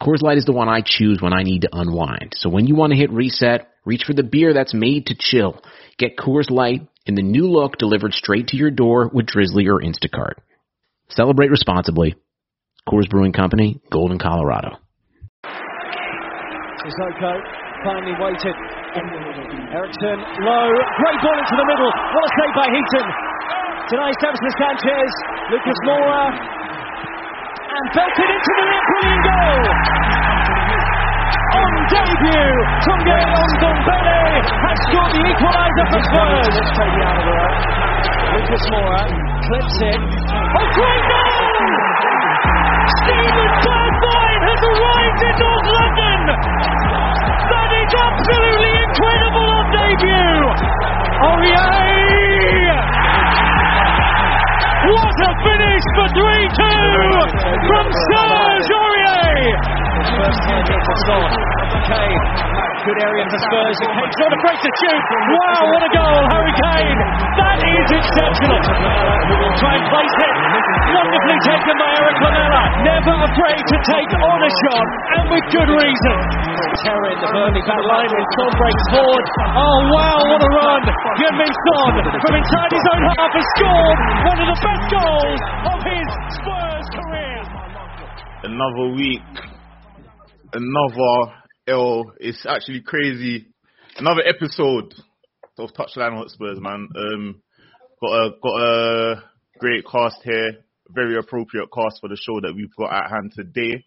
Coors Light is the one I choose when I need to unwind. So when you want to hit reset, reach for the beer that's made to chill. Get Coors Light in the new look delivered straight to your door with Drizzly or Instacart. Celebrate responsibly. Coors Brewing Company, Golden, Colorado. Sissoko finally waited. Eriksson low. Great ball into the middle. What a save by Heaton. Tonight, Sebastian Sanchez, Lucas Moura, and belted into the net. Brilliant goal! On debut, Tunde Ondombele has scored the equaliser for Spurs. Let's take it out of the way. Lucas Moura clips it. Oh, great goal! Stephen Bergwijn has arrived in North London! That is absolutely incredible on debut! Aurier! What a finish for 3-2 from Serge Aurier! His first hand hit the score. Kane, good area for Spurs. Kane's not afraid to shoot. Wow, what a goal, Harry Kane! That is exceptional. He will try and place it. Wonderfully taken by Eric Lamela. Never afraid to take on a shot, and with good reason. Terry in the Burnley back line when Son breaks forward. Oh wow, what a run! Heung-min Son from inside his own half has scored one of the best goals of his Spurs career. Another week, another L. It's actually crazy. Another episode of Touchline Hot Spurs, man. Got a great cast here. Very appropriate cast for the show that we've got at hand today.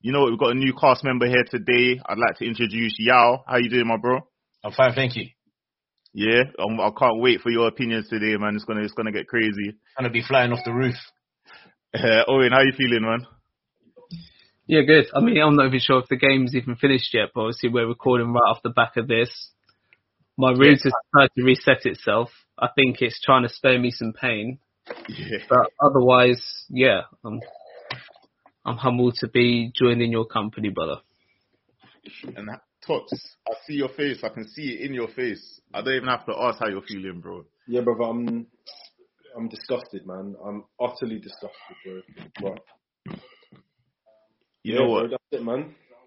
You know what, we've got a new cast member here today. I'd like to introduce Yao. How you doing, my bro? I'm fine, thank you. Yeah, I can't wait for your opinions today, man. It's gonna get crazy. I'm gonna be flying off the roof. Owen, how you feeling, man? Yeah, good. I mean, I'm not even sure if the game's even finished yet, but obviously we're recording right off the back of this. My router's tried to reset itself. I think it's trying to spare me some pain. Yeah. But otherwise, yeah, I'm humbled to be joining your company, brother. And that, Tops, I see your face. I can see it in your face. I don't even have to ask how you're feeling, bro. Yeah, brother, I'm disgusted, man. I'm utterly disgusted, bro. But, you know what? Bro,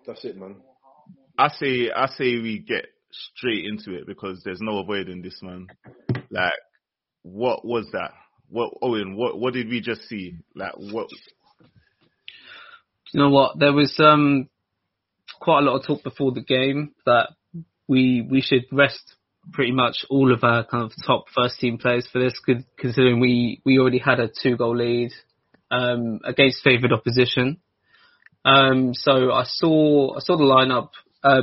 that's it, man. I say we get straight into it because there's no avoiding this, man. Like, what was that? What, Owen, what did we just see? Like, what? You know what? There was quite a lot of talk before the game that we should rest pretty much all of our kind of top first team players for this, considering we already had a 2-goal lead against favoured opposition. So I saw the lineup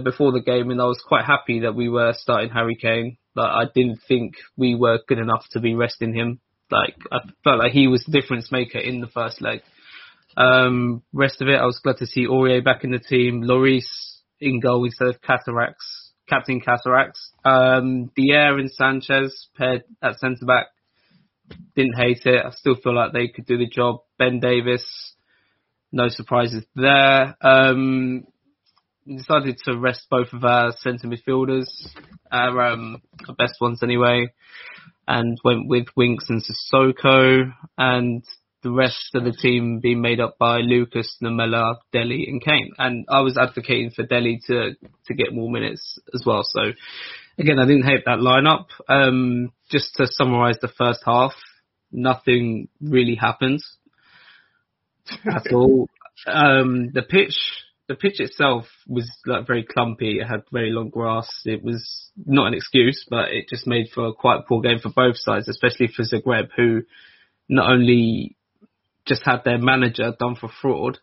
before the game, and I was quite happy that we were starting Harry Kane. But I didn't think we were good enough to be resting him. Like, I felt like he was the difference maker in the first leg. Rest of it, I was glad to see Aurier back in the team, Lloris in goal instead of Captain Cataracts. Dier and Sanchez paired at centre-back. Didn't hate it. I still feel like they could do the job. Ben Davis, no surprises there. Decided to rest both of our centre midfielders, our best ones anyway, and went with Winks and Sissoko, and the rest of the team being made up by Lucas, Lamela, Dele and Kane. And I was advocating for Dele to get more minutes as well. So, again, I didn't hate that lineup. Just to summarise the first half, nothing really happened at all. The pitch itself was like very clumpy. It had very long grass. It was not an excuse, but it just made for a quite poor game for both sides, especially for Zagreb, who not only just had their manager done for fraud.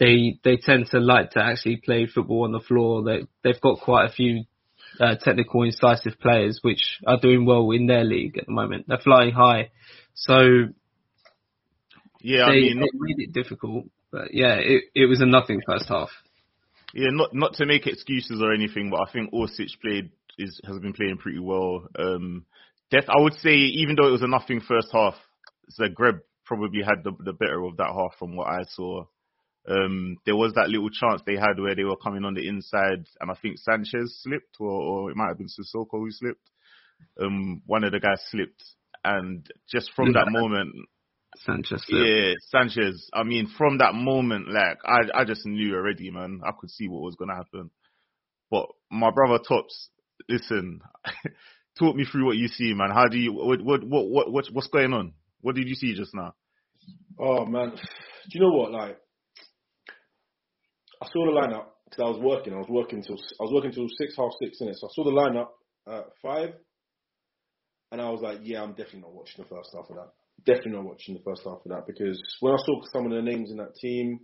They tend to like to actually play football on the floor. They've got quite a few technical, incisive players, which are doing well in their league at the moment. They're flying high. So, yeah, I mean, it made it difficult. But yeah, it was a nothing first half. Yeah, not to make excuses or anything, but I think Orsic has been playing pretty well. I would say, even though it was a nothing first half, Zagreb probably had the better of that half from what I saw. There was that little chance they had where they were coming on the inside, and I think Sanchez slipped, or it might have been Sissoko who slipped. One of the guys slipped, and just from that moment, Sanchez slipped. Yeah, Sanchez. I mean, from that moment, like I just knew already, man. I could see what was gonna happen. But my brother Tops, listen, talk me through what you see, man. How do you what's going on? What did you see just now? Oh man, do you know what? Like, I saw the lineup because I was working till 6, half 6 in it. So I saw the lineup at 5, and I was like, yeah, I'm definitely not watching the first half of that. Definitely not watching the first half of that, because when I saw some of the names in that team,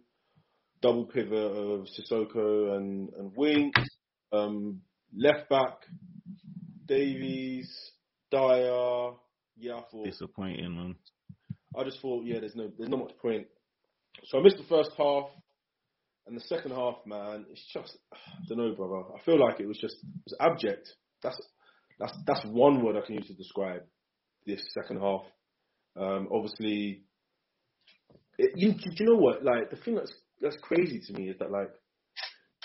double pivot of Sissoko and Wink, left back Davies, Dyer, yeah, I thought disappointing, man. I just thought, yeah, there's not much point. So I missed the first half. And the second half, man, it's just, I don't know, brother. I feel like it was abject. That's one word I can use to describe this second half. Obviously, do you know what? Like, the thing that's crazy to me is that, like,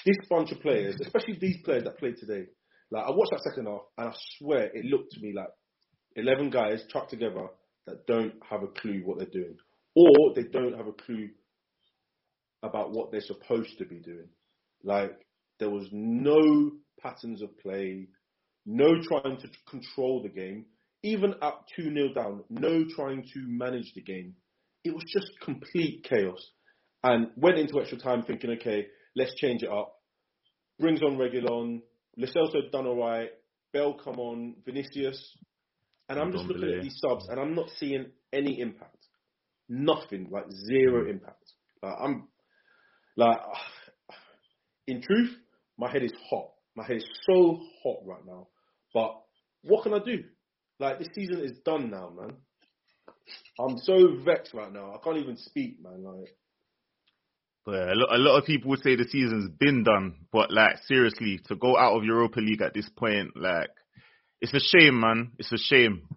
this bunch of players, especially these players that played today, like, I watched that second half and I swear it looked to me like 11 guys chucked together that don't have a clue what they're doing, or they don't have a clue about what they're supposed to be doing. Like, there was no patterns of play, no trying to control the game. Even up 2-0 down, no trying to manage the game. It was just complete chaos. And went into extra time thinking, okay, let's change it up. Brings on Reguilon, Lo Celso done all right, Bell come on, Vinicius. And I'm just looking at these subs and I'm not seeing any impact. Nothing, like zero impact. Like, in truth, my head is hot. My head is so hot right now. But what can I do? Like, this season is done now, man. I'm so vexed right now. I can't even speak, man. Like, yeah, a lot of people would say the season's been done. But, like, seriously, to go out of Europa League at this point, like, it's a shame, man. It's a shame.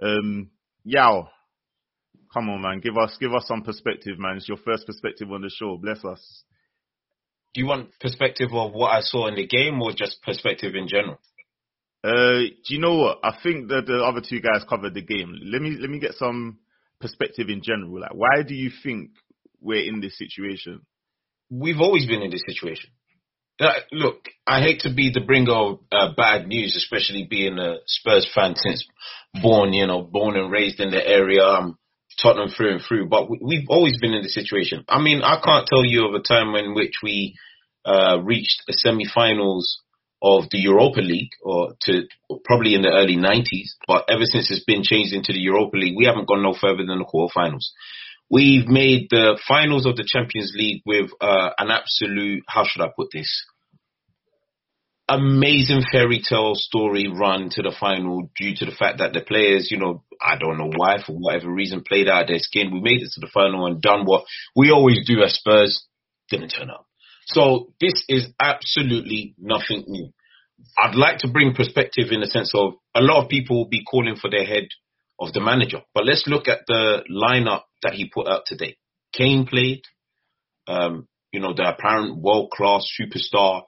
Yao, come on, man. Give us some perspective, man. It's your first perspective on the show. Bless us. Do you want perspective of what I saw in the game, or just perspective in general? Do you know what? I think that the other two guys covered the game. Let me get some perspective in general. Like, why do you think we're in this situation? We've always been in this situation. Look, I hate to be the bringer of bad news, especially being a Spurs fan since born and raised in the area. I'm Tottenham through and through, but we've always been in this situation. I mean, I can't tell you of a time in which we reached the semi-finals of the Europa League, or probably in the early 90s, but ever since it's been changed into the Europa League, we haven't gone no further than the quarterfinals. We've made the finals of the Champions League with an absolute, how should I put this, amazing fairy tale story run to the final due to the fact that the players, you know, I don't know why, for whatever reason, played out of their skin. We made it to the final and done what we always do as Spurs. Didn't turn up. So this is absolutely nothing new. I'd like to bring perspective in the sense of a lot of people will be calling for their head of the manager. But let's look at the lineup that he put out today. Kane played, the apparent world-class superstar,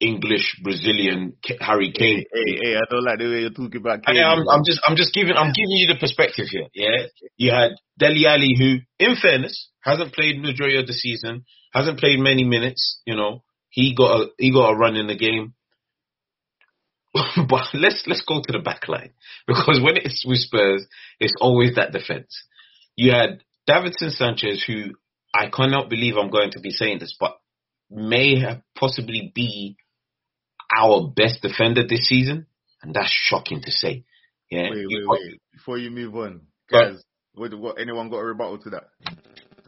English, Brazilian, Harry Kane. Hey, I don't like the way you're talking about Kane. I'm giving you the perspective here. Yeah, you had Dele Alli, who, in fairness, hasn't played majority of the season, hasn't played many minutes. You know, he got a run in the game. But let's go to the back line, because when it's with Spurs, it's always that defense. You had Davinson Sanchez, who I cannot believe I'm going to be saying this, but may have possibly be our best defender this season, and that's shocking to say. Yeah. Wait. Before you move on, guys, anyone got a rebuttal to that?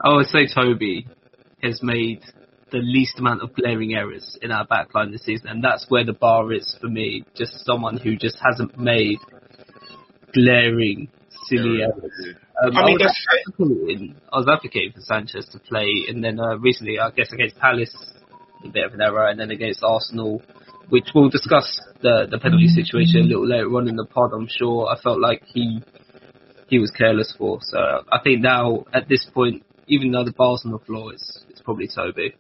I would say Toby has made the least amount of glaring errors in our backline this season, and that's where the bar is for me. Just someone who just hasn't made glaring, silly errors. I was advocating for Sanchez to play, and then recently, I guess against Palace, a bit of an error, and then against Arsenal, which we'll discuss the penalty situation a little later on in the pod, I'm sure. I felt like he was careless for. So I think now, at this point, even though the bar's on the floor, it's probably Toby.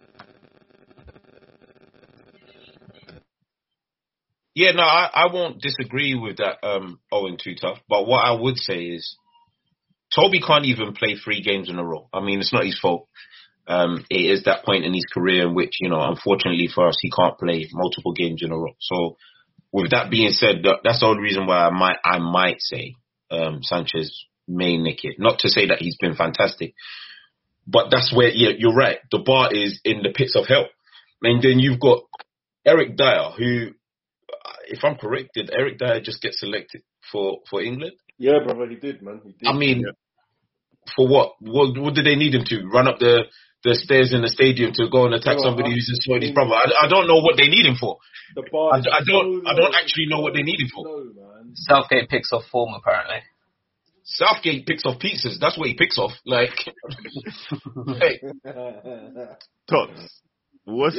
Yeah, no, I won't disagree with that, Owen Too Tough. But what I would say is, Toby can't even play 3 games in a row. I mean, it's not his fault. It is that point in his career in which, you know, unfortunately for us, he can't play multiple games in a row. So, with that being said, that's the only reason why I might say Sanchez may nick it. Not to say that he's been fantastic, but that's where, yeah, you're right. The bar is in the pits of hell. And then you've got Eric Dyer, who, if I'm correct, did Eric Dyer just get selected for England? Yeah, brother, he did, man. He did. I mean, for what? What did they need him to? Run up the stairs in the stadium to go and attack somebody who's destroyed his brother? I don't know what they need him for. I don't actually know what they need him for. No, Southgate picks off form, apparently. Southgate picks off pizzas. That's what he picks off. Like, hey. Tots. What's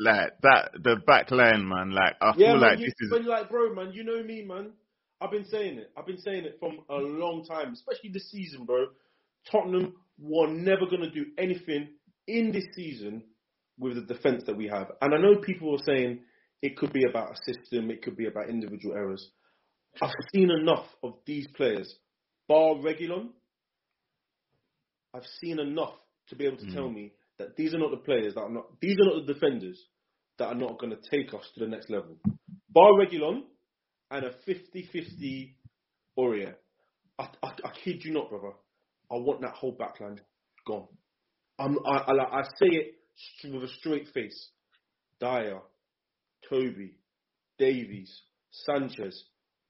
like that? The back line, man. Like, bro, man. You know me, man. I've been saying it from a long time, especially this season, bro. Tottenham were never going to do anything in this season with the defence that we have. And I know people are saying it could be about a system, it could be about individual errors. I've seen enough of these players, bar Reguilon. I've seen enough to be able to tell me that these are not the defenders that are not going to take us to the next level. Bar Reguilon, and a 50-50 Aurier. I kid you not, brother. I want that whole backline gone. I say it with a straight face. Dyer, Toby, Davies, Sanchez,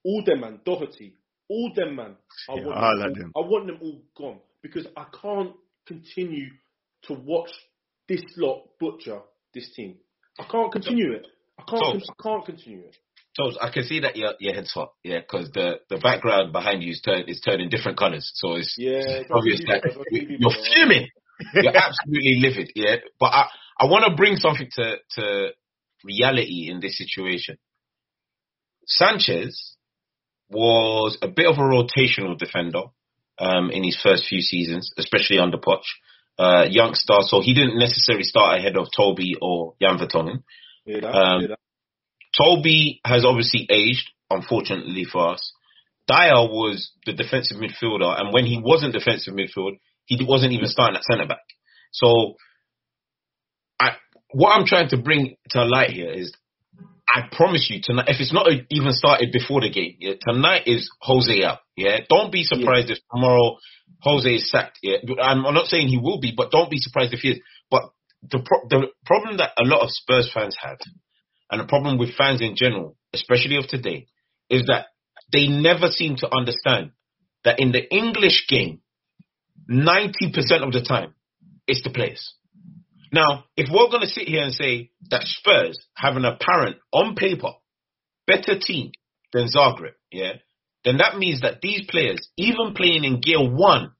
all them man, Doherty, all them man. I want them all gone because I can't continue to watch this lot butcher this team. I can't continue it. I can't continue it. So I can see that your head's hot, yeah, because the background behind you is turning different colours. So it's obvious that you're fuming. You're absolutely livid, yeah. But I want to bring something to reality in this situation. Sanchez was a bit of a rotational defender in his first few seasons, especially under Poch. Youngster, so he didn't necessarily start ahead of Toby or Jan Vertonghen. Toby has obviously aged, unfortunately for us. Dyer was the defensive midfielder, and when he wasn't defensive midfield, he wasn't even starting at centre-back. So, what I'm trying to bring to light here is, I promise you, tonight, if it's not even started before the game, yeah, tonight is Jose out. Yeah, don't be surprised if tomorrow Jose is sacked. Yeah, I'm not saying he will be, but don't be surprised if he is. But the problem that a lot of Spurs fans have, and the problem with fans in general, especially of today, is that they never seem to understand that in the English game, 90% of the time, it's the players. Now, if we're going to sit here and say that Spurs have an apparent, on paper, better team than Zagreb, yeah, then that means that these players, even playing in Gear 1,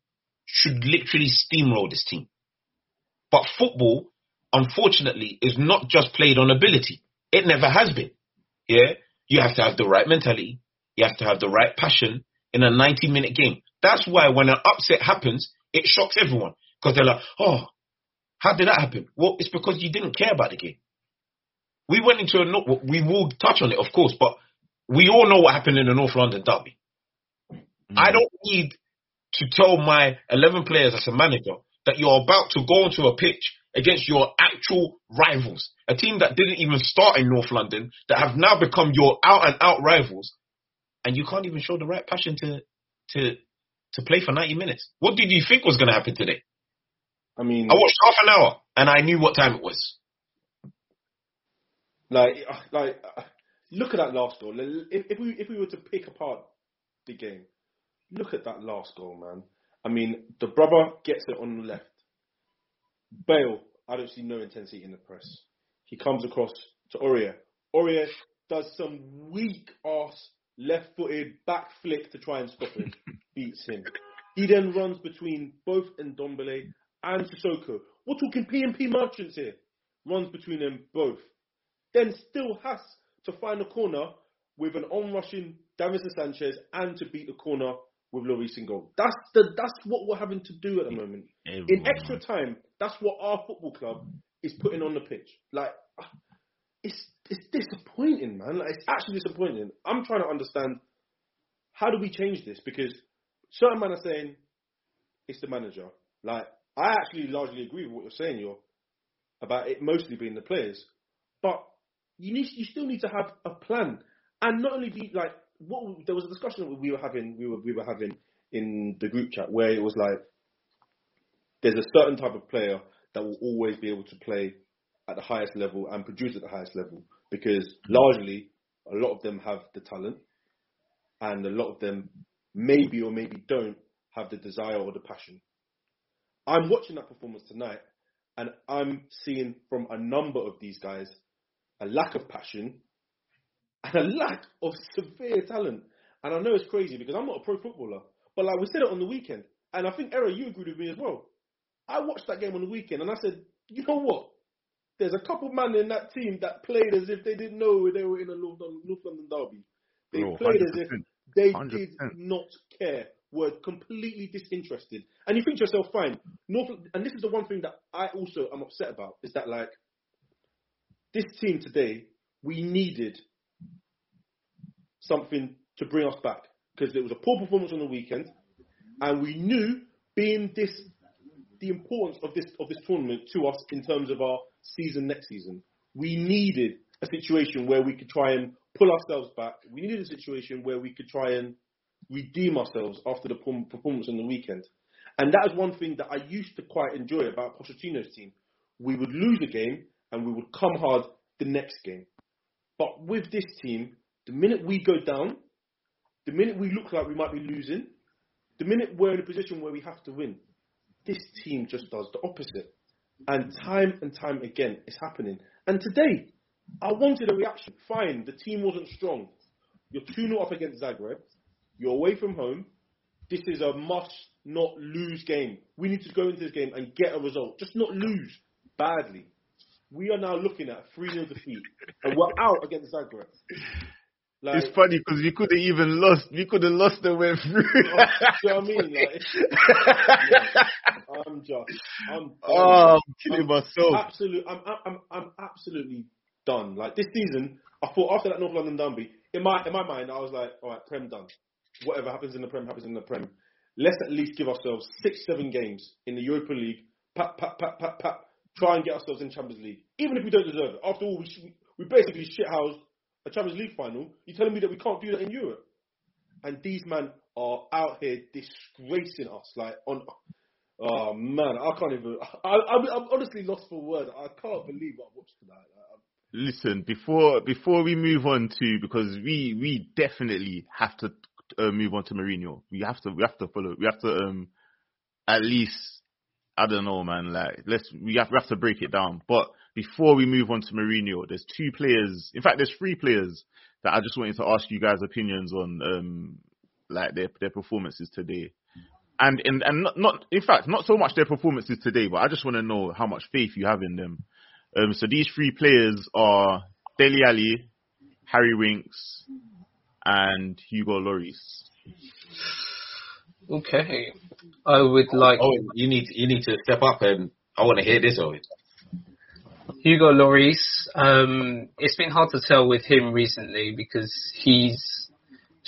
should literally steamroll this team. But football, unfortunately, is not just played on ability. It never has been. Yeah, you have to have the right mentality. You have to have the right passion in a 90-minute game. That's why when an upset happens, it shocks everyone because they're like, "Oh, how did that happen?" Well, it's because you didn't care about the game. We went into we will touch on it, of course, but we all know what happened in the North London derby. Mm-hmm. I don't need to tell my 11 players as a manager that you're about to go onto a pitch against your actual rivals, a team that didn't even start in North London, that have now become your out-and-out rivals, and you can't even show the right passion to play for 90 minutes. What did you think was going to happen today? I mean, I watched half an hour, and I knew what time it was. Like, look at that last goal. If we were to pick apart the game, look at that last goal, man. I mean, the brother gets it on the left. Bale, I don't see no intensity in the press. He comes across to Aurier. Aurier does some weak-ass left-footed back flick to try and stop it. Beats him. He then runs between both Ndombele and Sissoko. We're talking P&P merchants here. Runs between them both. Then still has to find a corner with an onrushing Davinson Sanchez and to beat the corner with Lloris in goal. That's what we're having to do at the moment. In extra time, that's what our football club is putting on the pitch. Like, it's disappointing, man. Like, it's actually disappointing. I'm trying to understand, how do we change this? Because certain men are saying it's the manager. Like, I actually largely agree with what you're saying, about it mostly being the players. But you still need to have a plan, and not only be like there was a discussion that we were having in the group chat where it was like there's a certain type of player that will always be able to play at the highest level and produce at the highest level, because largely a lot of them have the talent and a lot of them maybe or maybe don't have the desire or the passion. I'm watching that performance tonight, and I'm seeing from a number of these guys a lack of passion and a lack of severe talent. And I know it's crazy because I'm not a pro footballer, but like we said it on the weekend, and I think, Era, you agreed with me as well. I watched that game on the weekend and I said, you know what? There's a couple of men in that team that played as if they didn't know they were in a North London derby. They played as if they 100%. Did not care, were completely disinterested. And you think to yourself, fine. And this is the one thing that I also am upset about, is that, like, this team today, we needed something to bring us back, because it was a poor performance on the weekend, and we knew the importance of this tournament to us in terms of our season next season. We needed a situation where we could try and pull ourselves back. We needed a situation where we could try and redeem ourselves after the performance on the weekend. And that is one thing that I used to quite enjoy about Pochettino's team. We would lose a game and we would come hard the next game. But with this team, the minute we go down, the minute we look like we might be losing, the minute we're in a position where we have to win, this team just does the opposite. And time again, it's happening. And today, I wanted a reaction. Fine, the team wasn't strong. You're 2-0 up against Zagreb. You're away from home. This is a must-not-lose game. We need to go into this game and get a result. Just not lose badly. We are now looking at 3-0 defeat. And we're out against Zagreb. Like, it's funny because we could have even lost. We could have lost and went through. Do you know what I mean? Like, I'm kidding myself. I'm absolutely done. Like, this season, I thought after that North London derby, in my mind, I was like, all right, Prem done. Whatever happens in the Prem happens in the Prem. Let's at least give ourselves 6-7 games in the Europa League. Pat. Try and get ourselves in Champions League, even if we don't deserve it. After all, we basically shithoused a Champions League final. You're telling me that we can't do that in Europe? And these men are out here disgracing us. Like, oh man, I can't even. I'm honestly lost for words. I can't believe what I watched tonight. Listen, before we move on to, because we definitely have to move on to Mourinho. We have to follow. We have to at least, I don't know, man. Like, we have to break it down. But before we move on to Mourinho, there's two players. In fact, there's three players that I just wanted to ask you guys opinions on, like their performances today, and not in fact not so much their performances today, but I just want to know how much faith you have in them. So these three players are Dele Alli, Harry Winks, and Hugo Lloris. Okay, I would like. Oh, you need to step up, and I want to hear this, Owen. Hugo Lloris. It's been hard to tell with him recently because he's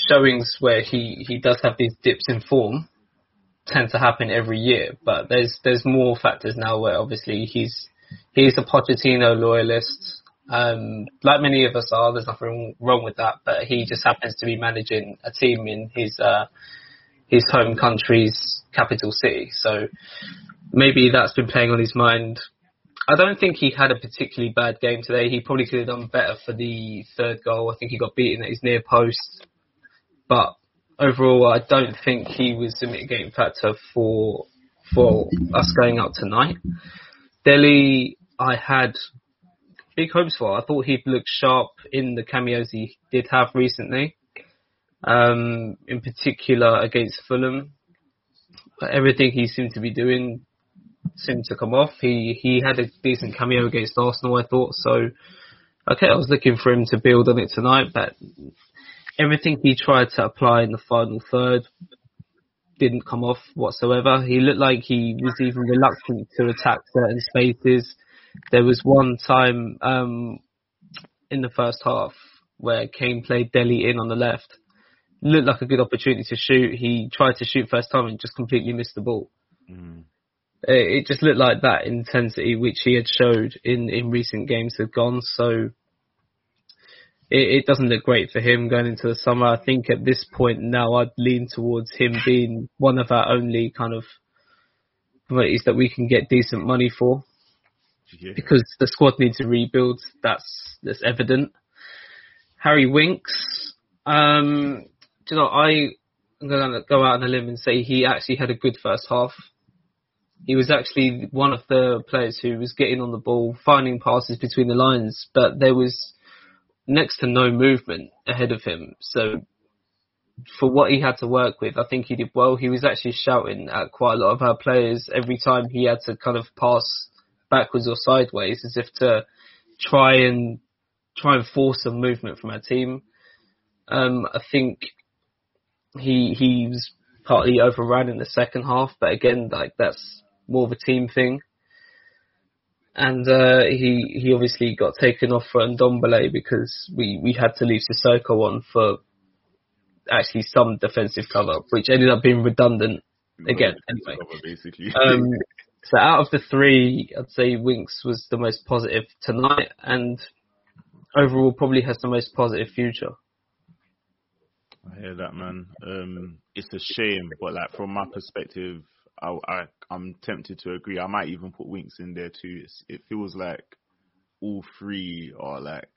showings where he does have these dips in form tend to happen every year, but there's more factors now where obviously he's a Pochettino loyalist, like many of us are. There's nothing wrong with that, but he just happens to be managing a team in his home country's capital city. So maybe that's been playing on his mind. I don't think he had a particularly bad game today. He probably could have done better for the third goal. I think he got beaten at his near post. But overall, I don't think he was the mitigating factor for us going up tonight. Dele, I had big hopes for. I thought he'd looked sharp in the cameos he did have recently, in particular against Fulham. everything he seemed to be doing seemed to come off. He had a decent cameo against Arsenal, I thought. So, okay, I was looking for him to build on it tonight, but everything he tried to apply in the final third didn't come off whatsoever. He looked like he was even reluctant to attack certain spaces. There was one time in the first half where Kane played Dele in on the left. Looked like a good opportunity to shoot. He tried to shoot first time and just completely missed the ball. Mm. It just looked like that intensity which he had showed in recent games had gone. So it doesn't look great for him going into the summer. I think at this point now I'd lean towards him being one of our only kind of commodities that we can get decent money for. Yeah. Because the squad needs to rebuild. That's evident. Harry Winks, do you know, I'm going to go out on a limb and say he actually had a good first half. He was actually one of the players who was getting on the ball, finding passes between the lines, but there was next to no movement ahead of him. So for what he had to work with, I think he did well. He was actually shouting at quite a lot of our players every time he had to kind of pass backwards or sideways as if to try and force some movement from our team. I think he was partly overran in the second half, but again, like, that's more of a team thing. And he obviously got taken off for Ndombele because we had to leave Sissoko on for actually some defensive cover, which ended up being redundant again. Anyway, basically. So out of the three, I'd say Winks was the most positive tonight, and overall probably has the most positive future. I hear that, man. It's a shame, but like from my perspective, I'm tempted to agree. I might even put Winks in there too. It feels like all three are like,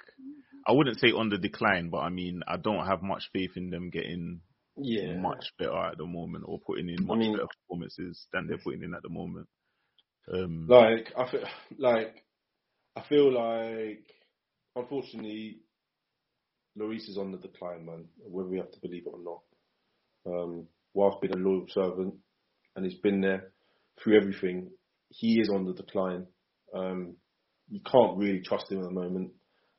I wouldn't say on the decline, but I mean, I don't have much faith in them getting much better at the moment or putting in much better performances than they're putting in at the moment. I feel like, unfortunately, Lloris is on the decline, man, whether we have to believe it or not. Whilst being a loyal servant, and he's been there through everything, he is on the decline. You can't really trust him at the moment.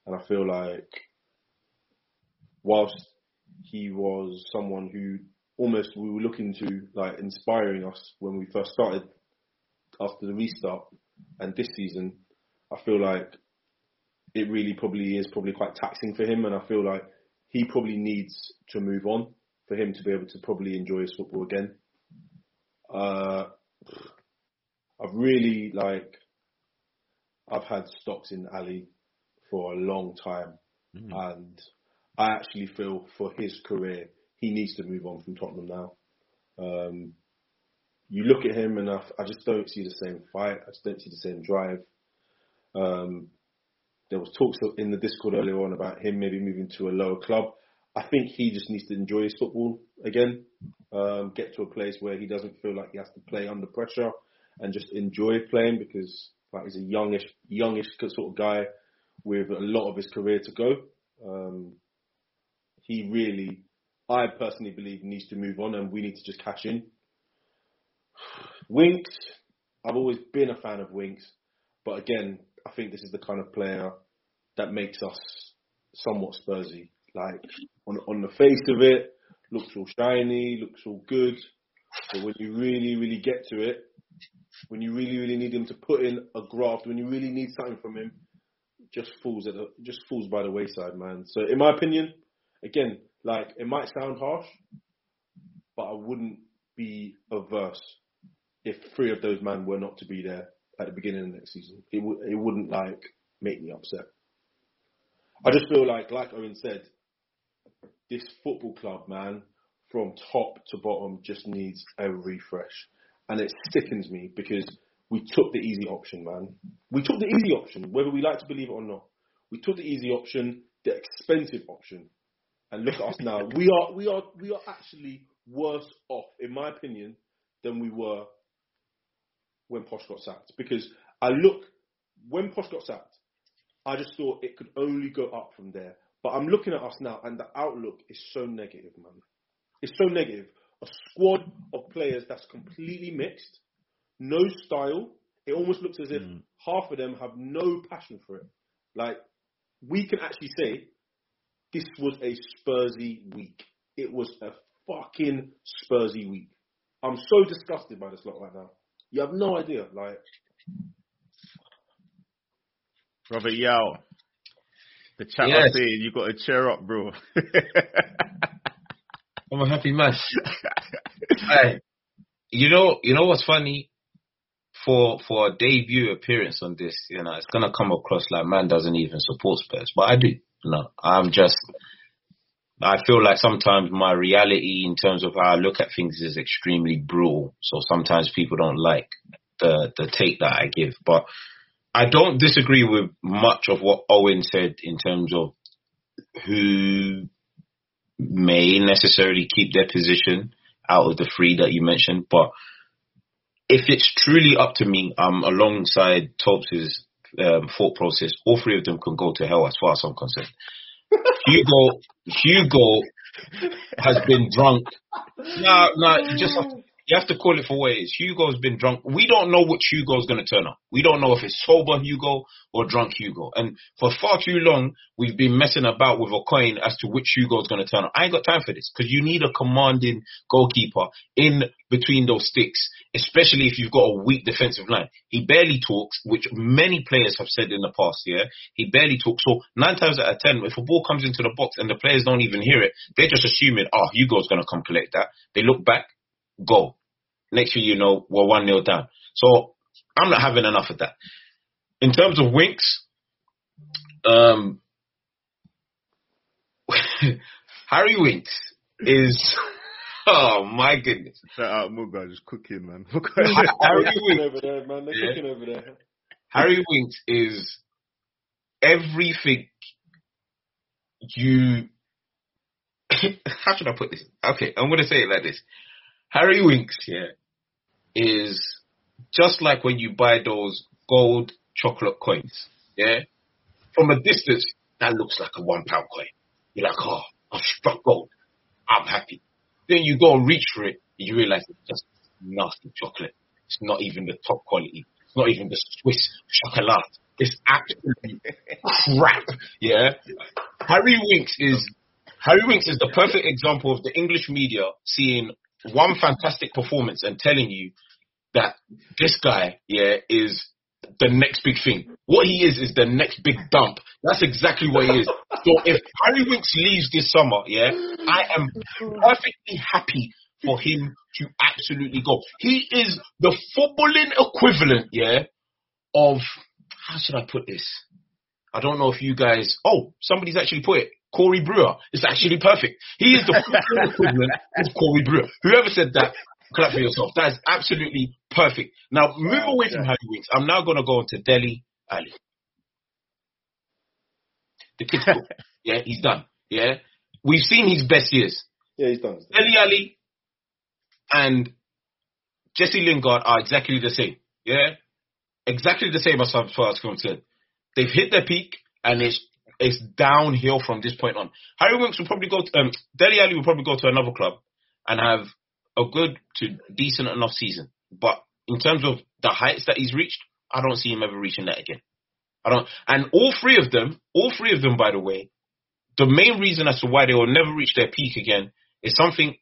And I feel like whilst he was someone who almost we were looking to, like, inspiring us when we first started after the restart and this season, I feel like it really probably is probably quite taxing for him, and I feel like he probably needs to move on for him to be able to probably enjoy his football again. I've had stocks in Ali for a long time, and I actually feel for his career, he needs to move on from Tottenham now. You look at him and I just don't see the same fight. I just don't see the same drive. There was talks in the Discord earlier on about him maybe moving to a lower club. I think he just needs to enjoy his football again, get to a place where he doesn't feel like he has to play under pressure and just enjoy playing, because like, he's a youngish sort of guy with a lot of his career to go. He really, I personally believe, needs to move on, and we need to just cash in. Winks, I've always been a fan of Winks, but again, I think this is the kind of player that makes us somewhat Spursy. Like, on the face of it, looks all shiny, looks all good. But when you really, really get to it, when you really, really need him to put in a graft, when you really need something from him, just falls by the wayside, man. So in my opinion, again, like, it might sound harsh, but I wouldn't be averse if three of those men were not to be there at the beginning of the next season. It wouldn't, like, make me upset. I just feel like Owen said, this football club, man, from top to bottom, just needs a refresh. And it sickens me because we took the easy option, man. We took the easy option, whether we like to believe it or not. We took the easy option, the expensive option. And look at us now. We are actually worse off, in my opinion, than we were when Posh got sacked. Because when Posh got sacked, I just thought it could only go up from there. But I'm looking at us now and the outlook is so negative, man. It's so negative. a squad of players that's completely mixed, no style. It almost looks as if half of them have no passion for it. Like, we can actually say this was a Spursy week. It was a fucking Spursy week. I'm so disgusted by this lot right now. You have no idea, like. Brother Yao, the chat was saying you got to cheer up, bro. I'm a happy man. Hey, you know what's funny? For a debut appearance on this, you know, it's gonna come across like man doesn't even support Spurs, but I do. No, I feel like sometimes my reality in terms of how I look at things is extremely brutal. So sometimes people don't like the take that I give, but I don't disagree with much of what Owen said in terms of who may necessarily keep their position out of the three that you mentioned, but if it's truly up to me, alongside Tobbs's thought process, all three of them can go to hell as far as I'm concerned. Hugo has been drunk. You have to call it for what it is. Hugo's been drunk. We don't know which Hugo's going to turn up. We don't know if it's sober Hugo or drunk Hugo. And for far too long, we've been messing about with a coin as to which Hugo's going to turn up. I ain't got time for this because you need a commanding goalkeeper in between those sticks, especially if you've got a weak defensive line. He barely talks, which many players have said in the past, yeah? He barely talks. So 9 times out of 10, if a ball comes into the box and the players don't even hear it, they're just assuming, Hugo's going to come collect that. They look back. Goal. Next thing you know, we're 1-0 down. So I'm not having enough of that. In terms of Winks, Harry Winks is... Oh, my goodness. Shout out Muga, just cooking, man. Harry Winks. Over there, man. They're cooking over there. Harry Winks is everything you... How should I put this? Okay, I'm going to say it like this. Harry Winks is just like when you buy those gold chocolate coins. Yeah, from a distance that looks like a £1 coin. You're like, I've struck gold. I'm happy. Then you go and reach for it, and you realise it's just nasty chocolate. It's not even the top quality. It's not even the Swiss chocolate. It's absolute crap. Yeah, Harry Winks is the perfect example of the English media seeing one fantastic performance and telling you that this guy, is the next big thing. What he is the next big dump. That's exactly what he is. So if Harry Winks leaves this summer, I am perfectly happy for him to absolutely go. He is the footballing equivalent, of, how should I put this? I don't know if you guys, somebody's actually put it. Corey Brewer. It's actually perfect. He is the equivalent of Corey Brewer. Whoever said that, clap for yourself. That is absolutely perfect. Now, move away from Harry Winks. I'm now going to go on to Dele Alli. The kid's cool. He's done. Yeah? We've seen his best years. Yeah, he's done. Dele Alli and Jesse Lingard are exactly the same. Yeah? Exactly the same as far as concerned. They've hit their peak and it's downhill from this point on. Harry Winks will probably go to... Dele Alli will probably go to another club and have a good to decent enough season. But in terms of the heights that he's reached, I don't see him ever reaching that again. I don't... And all three of them, by the way, the main reason as to why they will never reach their peak again is something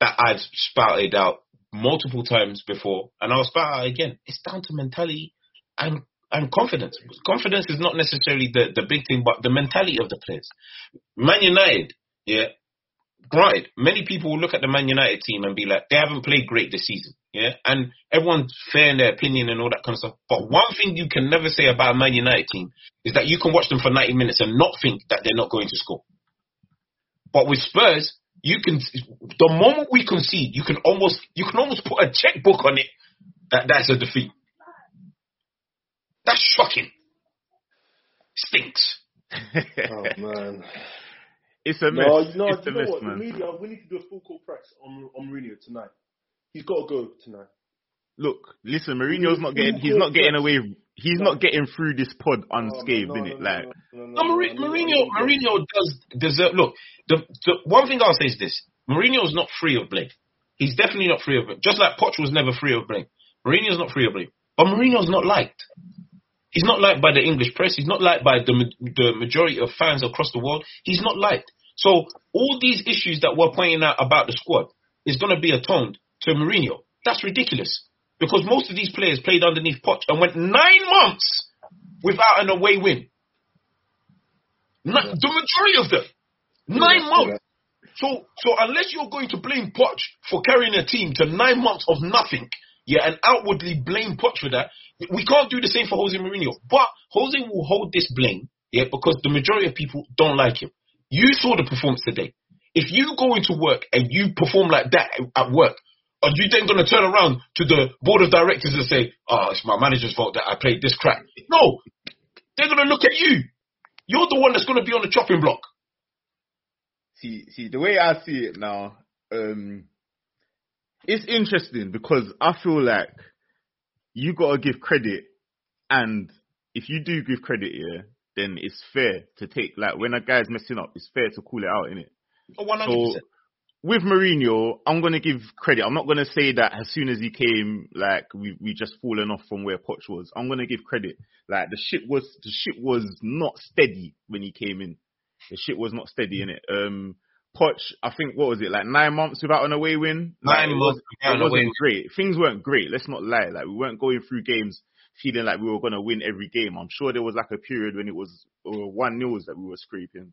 that I've spouted out multiple times before, and I'll spout out again. It's down to mentality and confidence. Confidence is not necessarily the big thing, but the mentality of the players. Man United, granted, many people will look at the Man United team and be like, they haven't played great this season, and everyone's fair in their opinion and all that kind of stuff. But one thing you can never say about a Man United team is that you can watch them for 90 minutes and not think that they're not going to score. But with Spurs, the moment we concede, you can almost put a checkbook on it that that's a defeat. That's shocking. Stinks. Oh, man. It's a mess. It's a mess, what? Man. The media, we need to do a full court press on Mourinho tonight. He's got to go tonight. Look, listen, Mourinho's not getting away. He's not getting through this pod unscathed, innit? Mourinho does deserve... Look, the one thing I'll say is this. Mourinho's not free of blame. He's definitely not free of blame. Just like Poch was never free of blame. Mourinho's not free of blame. But Mourinho's not liked. He's not liked by the English press. He's not liked by the majority of fans across the world. He's not liked. So all these issues that we're pointing out about the squad is going to be atoned to Mourinho. That's ridiculous. Because most of these players played underneath Poch and went 9 months without an away win. The majority of them. 9 months. So unless you're going to blame Poch for carrying a team to 9 months of nothing, and outwardly blame Poch for that, we can't do the same for Jose Mourinho. But Jose will hold this blame, because the majority of people don't like him. You saw the performance today. If you go into work and you perform like that at work, are you then going to turn around to the board of directors and say, it's my manager's fault that I played this crap? No. They're going to look at you. You're the one that's going to be on the chopping block. See, the way I see it now, it's interesting because I feel like you got to give credit, and if you do give credit here, then it's fair to take, like, when a guy's messing up, it's fair to call it out, innit? 100%. So, with Mourinho, I'm going to give credit. I'm not going to say that as soon as he came, like, we just fallen off from where Poch was. I'm going to give credit. Like, the shit was not steady when he came in. The shit was not steady, innit? Poch, I think, what was it, like 9 months without an away win? It wasn't great. Things weren't great, let's not lie. Like, we weren't going through games feeling like we were going to win every game. I'm sure there was like a period when it was 1-0s that we were scraping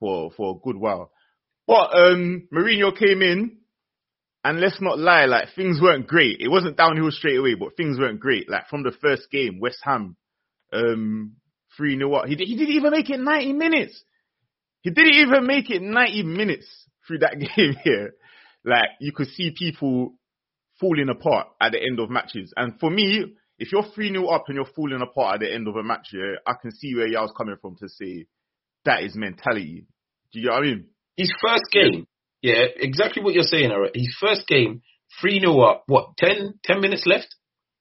for a good while. But Mourinho came in, and let's not lie, like, things weren't great. It wasn't downhill straight away, but things weren't great. Like, from the first game, West Ham, 3-0 up. He didn't even make it 90 minutes. He didn't even make it 90 minutes through that game here. Like, you could see people falling apart at the end of matches. And for me, if you're 3-0 up and you're falling apart at the end of a match, yeah, I can see where y'all's coming from to say that is mentality. Do you know what I mean? His first game, exactly what you're saying, all right. His first game, 3-0 up, what, 10 minutes left?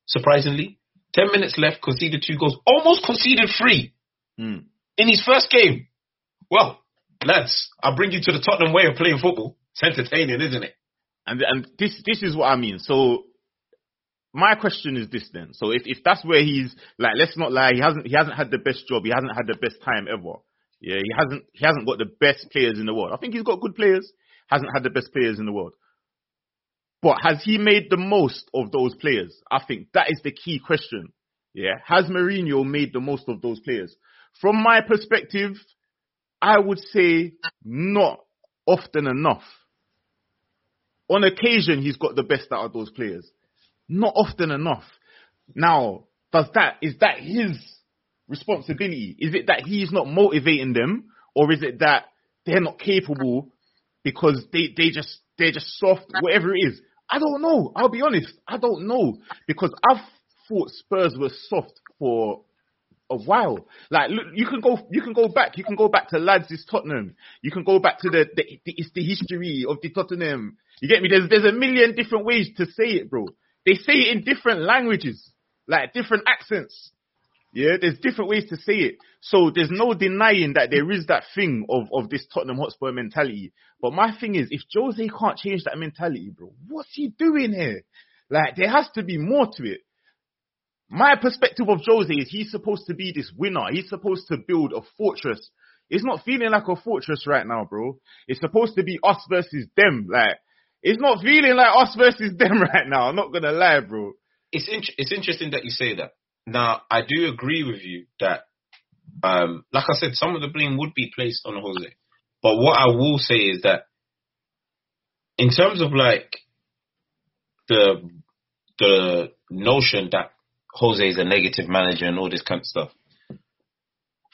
Surprisingly. 10 minutes left, conceded 2 goals, almost conceded 3 in his first game. Well, lads, I'll bring you to the Tottenham way of playing football. It's entertaining, isn't it? And this is what I mean. So my question is this then. So if that's where he's, like, let's not lie, he hasn't had the best job, he hasn't had the best time ever. Yeah, he hasn't got the best players in the world. I think he's got good players, hasn't had the best players in the world. But has he made the most of those players? I think that is the key question. Yeah. Has Mourinho made the most of those players? From my perspective, I would say not often enough. On occasion, he's got the best out of those players. Not often enough. Now, is that his responsibility? Is it that he's not motivating them, or is it that they're not capable because they're just soft, whatever it is? I don't know. I'll be honest. I don't know, because I've thought Spurs were soft for a while. Like, look, you can go back to lads, it's Tottenham. You can go back to the history of the Tottenham. You get me? There's a million different ways to say it, bro. They say it in different languages, like different accents. Yeah, there's different ways to say it. So there's no denying that there is that thing of this Tottenham Hotspur mentality. But my thing is, if Jose can't change that mentality, bro, what's he doing here? Like, there has to be more to it. My perspective of Jose is he's supposed to be this winner. He's supposed to build a fortress. It's not feeling like a fortress right now, bro. It's supposed to be us versus them. Like, it's not feeling like us versus them right now. I'm not going to lie, bro. It's interesting that you say that. Now, I do agree with you that, like I said, some of the blame would be placed on Jose. But what I will say is that in terms of, like, the notion that Jose is a negative manager and all this kind of stuff,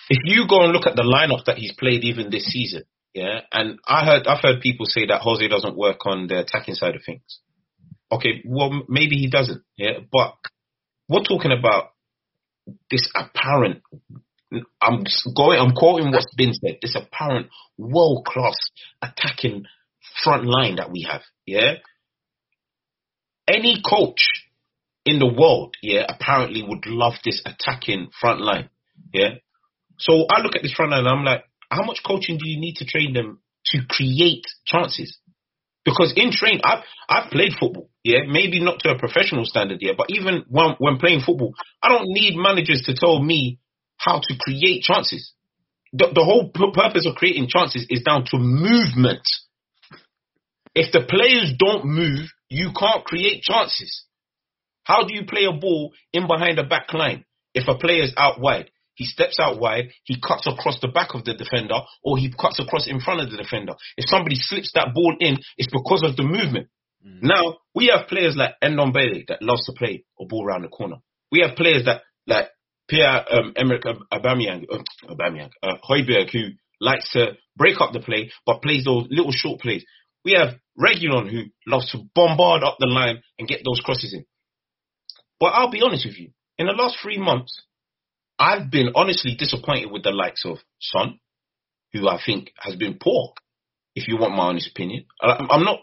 if you go and look at the lineup that he's played even this season, and I've heard people say that Jose doesn't work on the attacking side of things. Okay, well, maybe he doesn't, but we're talking about this apparent, I'm quoting what's been said, this apparent world-class attacking front line that we have, Any coach in the world, apparently would love this attacking front line, So I look at this front line and I'm like, how much coaching do you need to train them to create chances? Because in training, I've played football, yeah? Maybe not to a professional standard, yeah? But even when playing football, I don't need managers to tell me how to create chances. The whole purpose of creating chances is down to movement. If the players don't move, you can't create chances. How do you play a ball in behind the back line? If a player's out wide, he steps out wide, he cuts across the back of the defender, or he cuts across in front of the defender. If somebody slips that ball in, it's because of the movement. Mm. Now, we have players like Ndombele that loves to play a ball around the corner. We have players that like Pierre-Emerick Højbjerg, who likes to break up the play, but plays those little short plays. We have Reguilon, who loves to bombard up the line and get those crosses in. But I'll be honest with you, in the last 3 months, I've been honestly disappointed with the likes of Son, who I think has been poor, if you want my honest opinion. I'm not...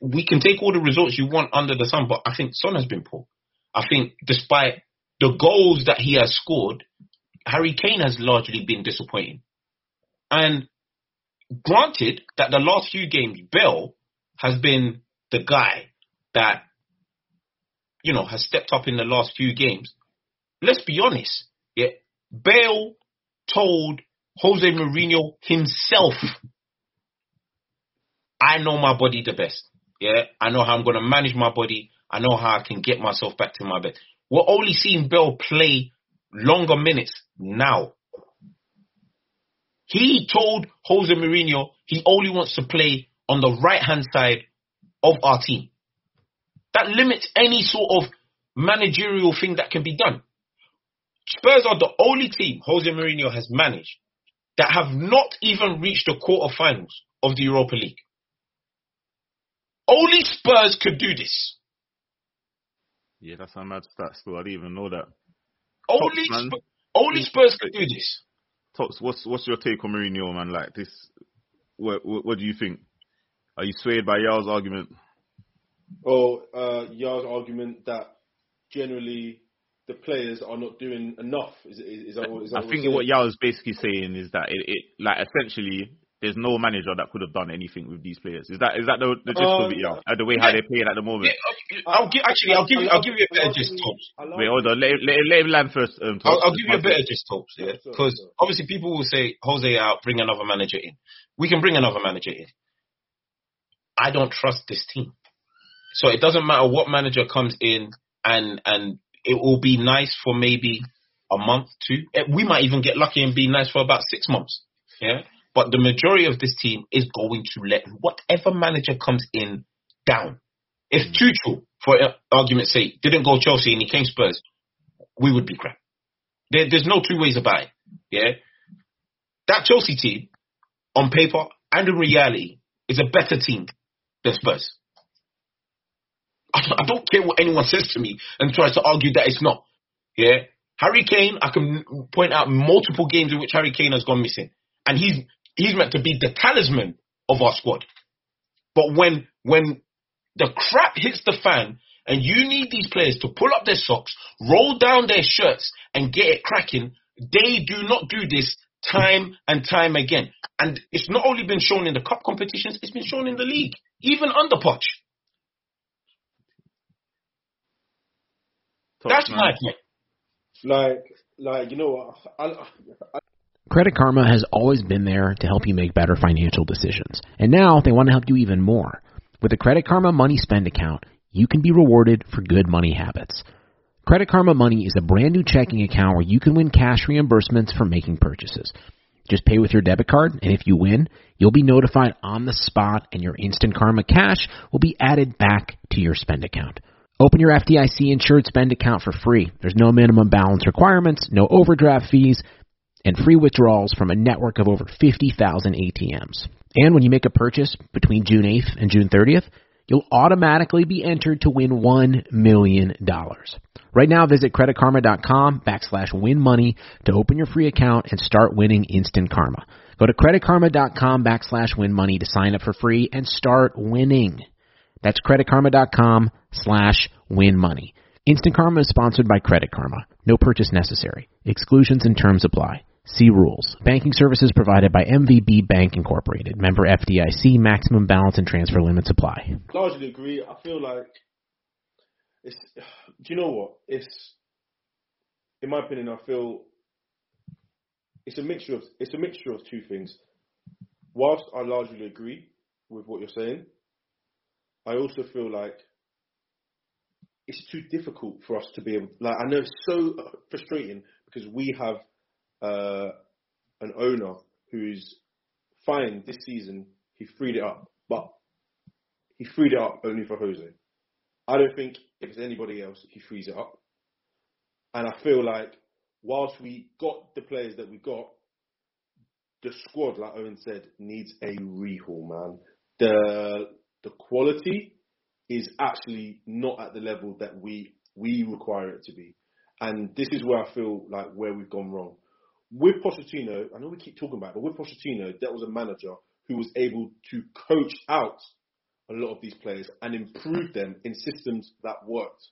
We can take all the results you want under the sun, but I think Son has been poor. I think despite the goals that he has scored, Harry Kane has largely been disappointing. And granted that the last few games, Bell has been the guy that, you know, has stepped up in the last few games. Let's be honest. Yeah, Bale told Jose Mourinho himself, I know my body the best. Yeah, I know how I'm going to manage my body. I know how I can get myself back to my best. We're only seeing Bale play longer minutes now. He told Jose Mourinho he only wants to play on the right-hand side of our team. That limits any sort of managerial thing that can be done. Spurs are the only team Jose Mourinho has managed that have not even reached the quarterfinals of the Europa League. Only Spurs could do this. Yeah, that's a mad stat still. I didn't even know that. Only Spurs could do this. Tops, what's your take on Mourinho, man? Like this, what do you think? Are you swayed by Yal's argument? Yal's argument that generally the players are not doing enough. Is that I think what Yao is basically saying is that essentially there's no manager that could have done anything with these players. Is that the gist of it, Yao? The way how they're playing at the moment. Yeah, I'll give you a better gist, Tops. Wait, hold on. Let him land first. I'll give you a better gist, Tops. Yeah, because obviously people will say Jose out, bring another manager in. We can bring another manager in. I don't trust this team, so it doesn't matter what manager comes in and. It will be nice for maybe a month, two. We might even get lucky and be nice for about 6 months. Yeah. But the majority of this team is going to let whatever manager comes in down. If Tuchel, for argument's sake, didn't go Chelsea and he came Spurs, we would be crap. There's no two ways about it. Yeah. That Chelsea team, on paper and in reality, is a better team than Spurs. I don't care what anyone says to me and tries to argue that it's not. Yeah, Harry Kane, I can point out multiple games in which Harry Kane has gone missing. And he's meant to be the talisman of our squad. But when the crap hits the fan and you need these players to pull up their socks, roll down their shirts and get it cracking, they do not do this time and time again. And it's not only been shown in the cup competitions, it's been shown in the league, even under Poch. That's nice. Like, you know what? Credit Karma has always been there to help you make better financial decisions. And now they want to help you even more. With a Credit Karma Money Spend account, you can be rewarded for good money habits. Credit Karma Money is a brand new checking account where you can win cash reimbursements for making purchases. Just pay with your debit card, and if you win, you'll be notified on the spot, and your Instant Karma cash will be added back to your spend account. Open your FDIC-insured spend account for free. There's no minimum balance requirements, no overdraft fees, and free withdrawals from a network of over 50,000 ATMs. And when you make a purchase between June 8th and June 30th, you'll automatically be entered to win $1 million. Right now, visit creditkarma.com/winmoney to open your free account and start winning Instant Karma. Go to creditkarma.com/winmoney to sign up for free and start winning. That's creditkarma.com/winmoney. Instant Karma is sponsored by Credit Karma. No purchase necessary. Exclusions and terms apply. See rules. Banking services provided by MVB Bank Incorporated. Member FDIC. Maximum balance and transfer limits apply. Largely agree. I feel like it's. Do you know what? It's. In my opinion, I feel it's a mixture of two things. Whilst I largely agree with what you're saying, I also feel like it's too difficult for us to be able. Like, I know it's so frustrating because we have an owner who's fine this season. He freed it up, but he freed it up only for Jose. I don't think if it's anybody else, he frees it up. And I feel like whilst we got the players that we got, the squad, like Owen said, needs a rehaul, man. The quality is actually not at the level that we require it to be. And this is where I feel like where we've gone wrong. With Pochettino, I know we keep talking about it, but with Pochettino, that was a manager who was able to coach out a lot of these players and improve them in systems that worked.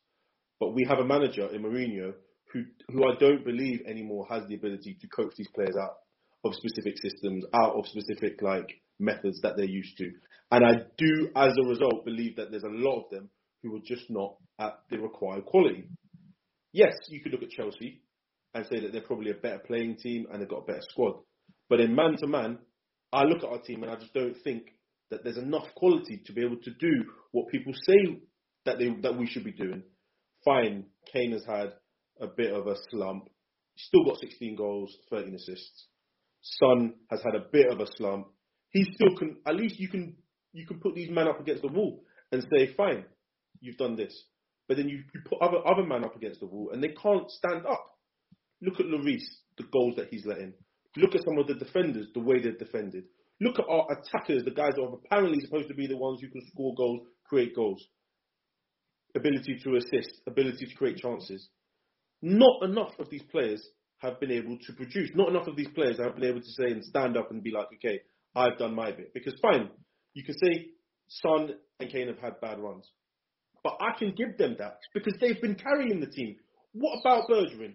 But we have a manager in Mourinho who I don't believe anymore has the ability to coach these players out of specific systems, out of specific methods that they're used to. And I do, as a result, believe that there's a lot of them who are just not at the required quality. Yes, you could look at Chelsea and say that they're probably a better playing team and they've got a better squad. But in man-to-man, I look at our team and I just don't think that there's enough quality to be able to do what people say that we should be doing. Fine, Kane has had a bit of a slump. Still got 16 goals, 13 assists. Son has had a bit of a slump. He still can. At least you can put these men up against the wall and say, fine, you've done this. But then you put other men up against the wall and they can't stand up. Look at Lloris, the goals that he's let in. Look at some of the defenders, the way they're defended. Look at our attackers, the guys that are apparently supposed to be the ones who can score goals, create goals. Ability to assist, ability to create chances. Not enough of these players have been able to produce. Not enough of these players have been able to say and stand up and be like, okay, I've done my bit. Because fine, you can say Son and Kane have had bad runs. But I can give them that because they've been carrying the team. What about Bergeron?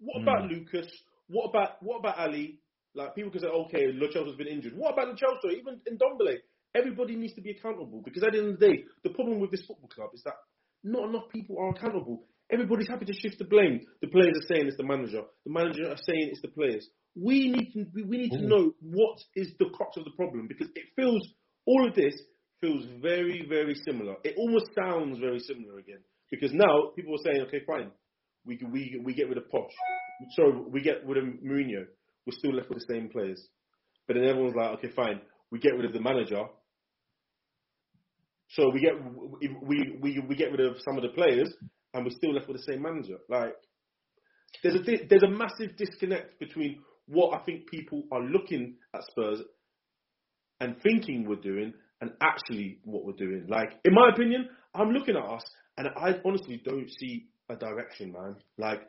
What about Lucas? What about Ali? Like, people can say, okay, Lo Celso's been injured. What about Lo Celso? Even Ndombele. Everybody needs to be accountable because at the end of the day, the problem with this football club is that not enough people are accountable. Everybody's happy to shift the blame. The players are saying it's the manager. The manager are saying it's the players. We need to know what is the crux of the problem, because it feels, all of this feels very, very similar. It almost sounds very similar again, because now people are saying, okay, fine, we get rid of Poch. Sorry, we get rid of Mourinho. We're still left with the same players. But then everyone's like, okay, fine, we get rid of the manager. So we get rid of some of the players, and we're still left with the same manager. Like, there's a massive disconnect between what I think people are looking at Spurs and thinking we're doing, and actually what we're doing. Like, in my opinion, I'm looking at us, and I honestly don't see a direction, man. Like,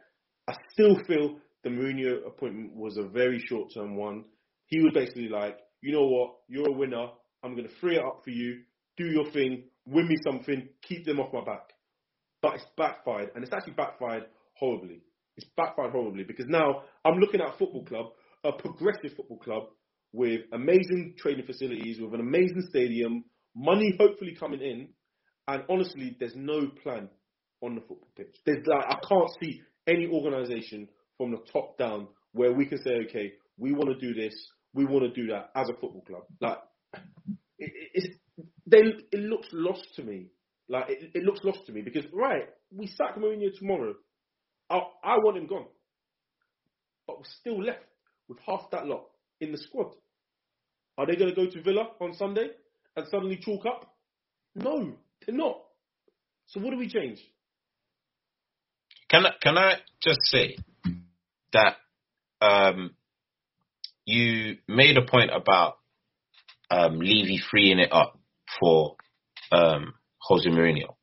I still feel the Mourinho appointment was a very short-term one. He was basically like, you know what, you're a winner. I'm going to free it up for you. Do your thing, win me something, keep them off my back. But it's backfired, and it's actually backfired horribly. It's backfired horribly because now I'm looking at a football club, a progressive football club with amazing training facilities, with an amazing stadium, money hopefully coming in, and honestly, there's no plan on the football pitch. I can't see any organisation from the top down where we can say, okay, we want to do this, we want to do that as a football club. Like, it looks lost to me. Like, it looks lost to me because, right, we sack Mourinho tomorrow. I want him gone. But we're still left with half that lot in the squad. Are they going to go to Villa on Sunday and suddenly chalk up? No, they're not. So what do we change? Can I just say that you made a point about Levy freeing it up for Jose Mourinho.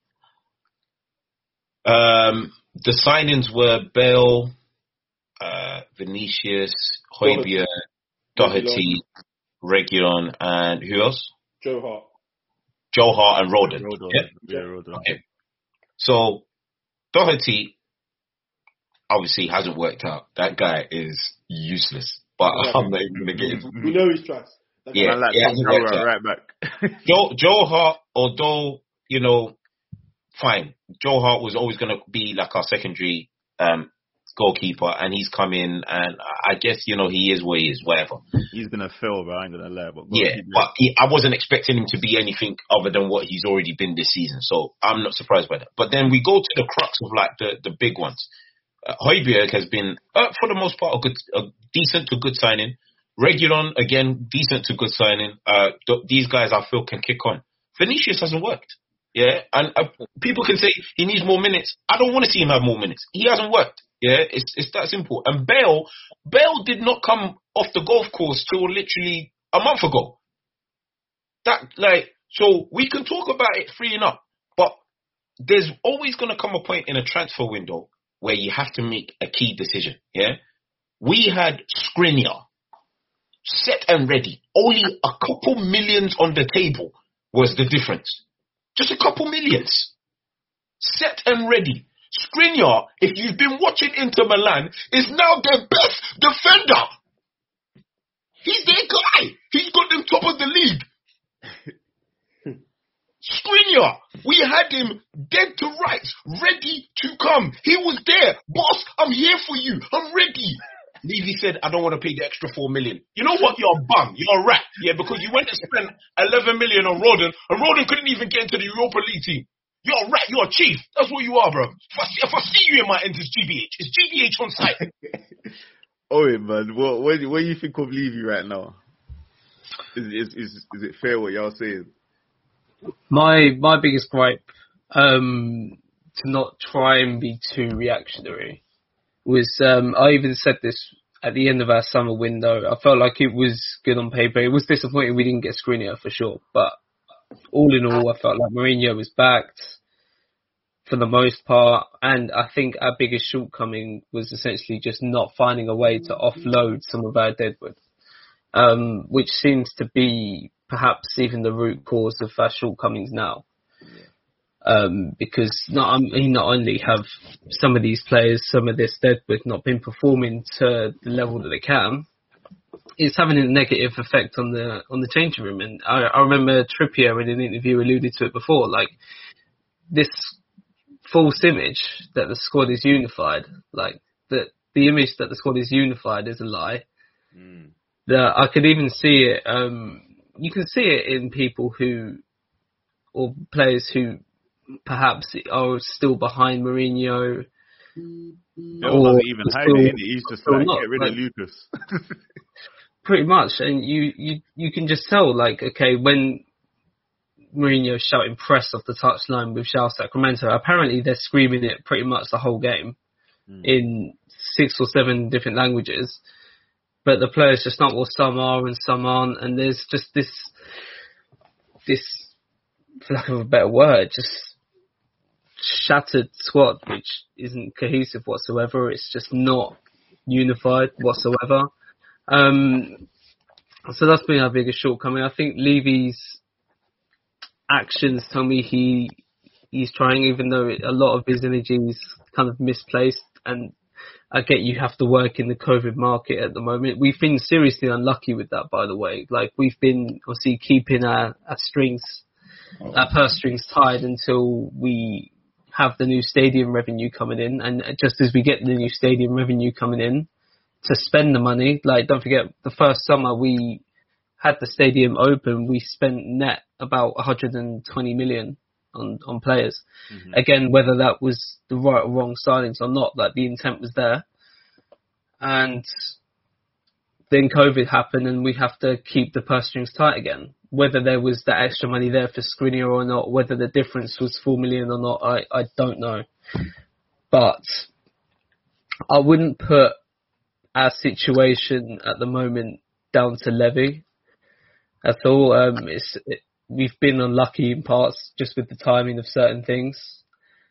The signings were Bale, Vinicius, Højbjerg, Doherty, Reguilon, and who else? Joe Hart and Rodon. Rodon. Yeah. Okay. So Doherty, obviously hasn't worked out. That guy is useless. But I'm not even going to get him. We know he's trash. Yeah, like it hasn't worked out. Right back. Joe Hart, although, you know, fine. Joe Hart was always going to be like our secondary goalkeeper, and he's come in, and I guess, you know, he is what he is, whatever. He's going to fill, but I ain't going to lie. I wasn't expecting him to be anything other than what he's already been this season, so I'm not surprised by that. But then we go to the crux of, like, the big ones. Højbjerg has been, for the most part, a decent to good signing. Reguilon, again, decent to good signing. These guys, I feel, can kick on. Vinicius hasn't worked. Yeah, and people can say he needs more minutes. I don't want to see him have more minutes. He hasn't worked. Yeah, it's that simple. And Bale did not come off the golf course till literally a month ago. So we can talk about it freeing up, but there's always going to come a point in a transfer window where you have to make a key decision. Yeah, we had Skriniar set and ready. Only a couple millions on the table was the difference. Just a couple millions. Set and ready. Skriniar, if you've been watching Inter Milan, is now their best defender. He's their guy. He's got them top of the league. Skriniar, we had him dead to rights, ready to come. He was there. Boss, I'm here for you. I'm ready. Levy said, I don't want to pay the extra 4 million. You know what? You're a bum. You're a rat. Yeah, because you went and spent 11 million on Rodon, and Rodon couldn't even get into the Europa League team. You're a rat. You're a chief. That's what you are, bro. If I see you in my end, it's GBH. It's GBH on site. Owen, man, what do you think of Levy right now? Is it fair what y'all saying? My biggest gripe, to not try and be too reactionary, was I even said this at the end of our summer window. I felt like it was good on paper. It was disappointing we didn't get Skriniar for sure, but all in all, I felt like Mourinho was backed for the most part, and I think our biggest shortcoming was essentially just not finding a way to offload some of our deadwood, which seems to be perhaps even the root cause of our shortcomings now. Because not only have some of these players, some of this deadwood not been performing to the level that they can, it's having a negative effect on the changing room. And I remember Trippier in an interview alluded to it before, like this false image that the squad is unified, like that the image that the squad is unified is a lie. That I could even see it. You can see it in people or players who perhaps are still behind Mourinho. Or wasn't even hiding. He's just like, get rid of Lucas. Pretty much, and you can just tell, like, okay, when Mourinho's shouting press off the touchline with Shao Sacramento, apparently they're screaming it pretty much the whole game in 6 or 7 different languages, but the players just not, well, some are and some aren't, and there's just this, for lack of a better word, just shattered squad, which isn't cohesive whatsoever. It's just not unified whatsoever. So that's been our biggest shortcoming. I think Levy's actions tell me he's trying, even though a lot of his energy is kind of misplaced. And I get you have to work in the COVID market at the moment. We've been seriously unlucky with that, by the way. Like, we've been obviously keeping our purse strings tied until we have the new stadium revenue coming in. And just as we get the new stadium revenue coming in, to spend the money, like, don't forget, the first summer we had the stadium open, we spent net about 120 million on players. Again, whether that was the right or wrong signings or not, like, the intent was there. And then COVID happened, and we have to keep the purse strings tight again. Whether there was that extra money there for Skriniar or not, whether the difference was 4 million or not, I don't know. But I wouldn't put our situation at the moment down to Levy at all. We've been unlucky in parts just with the timing of certain things.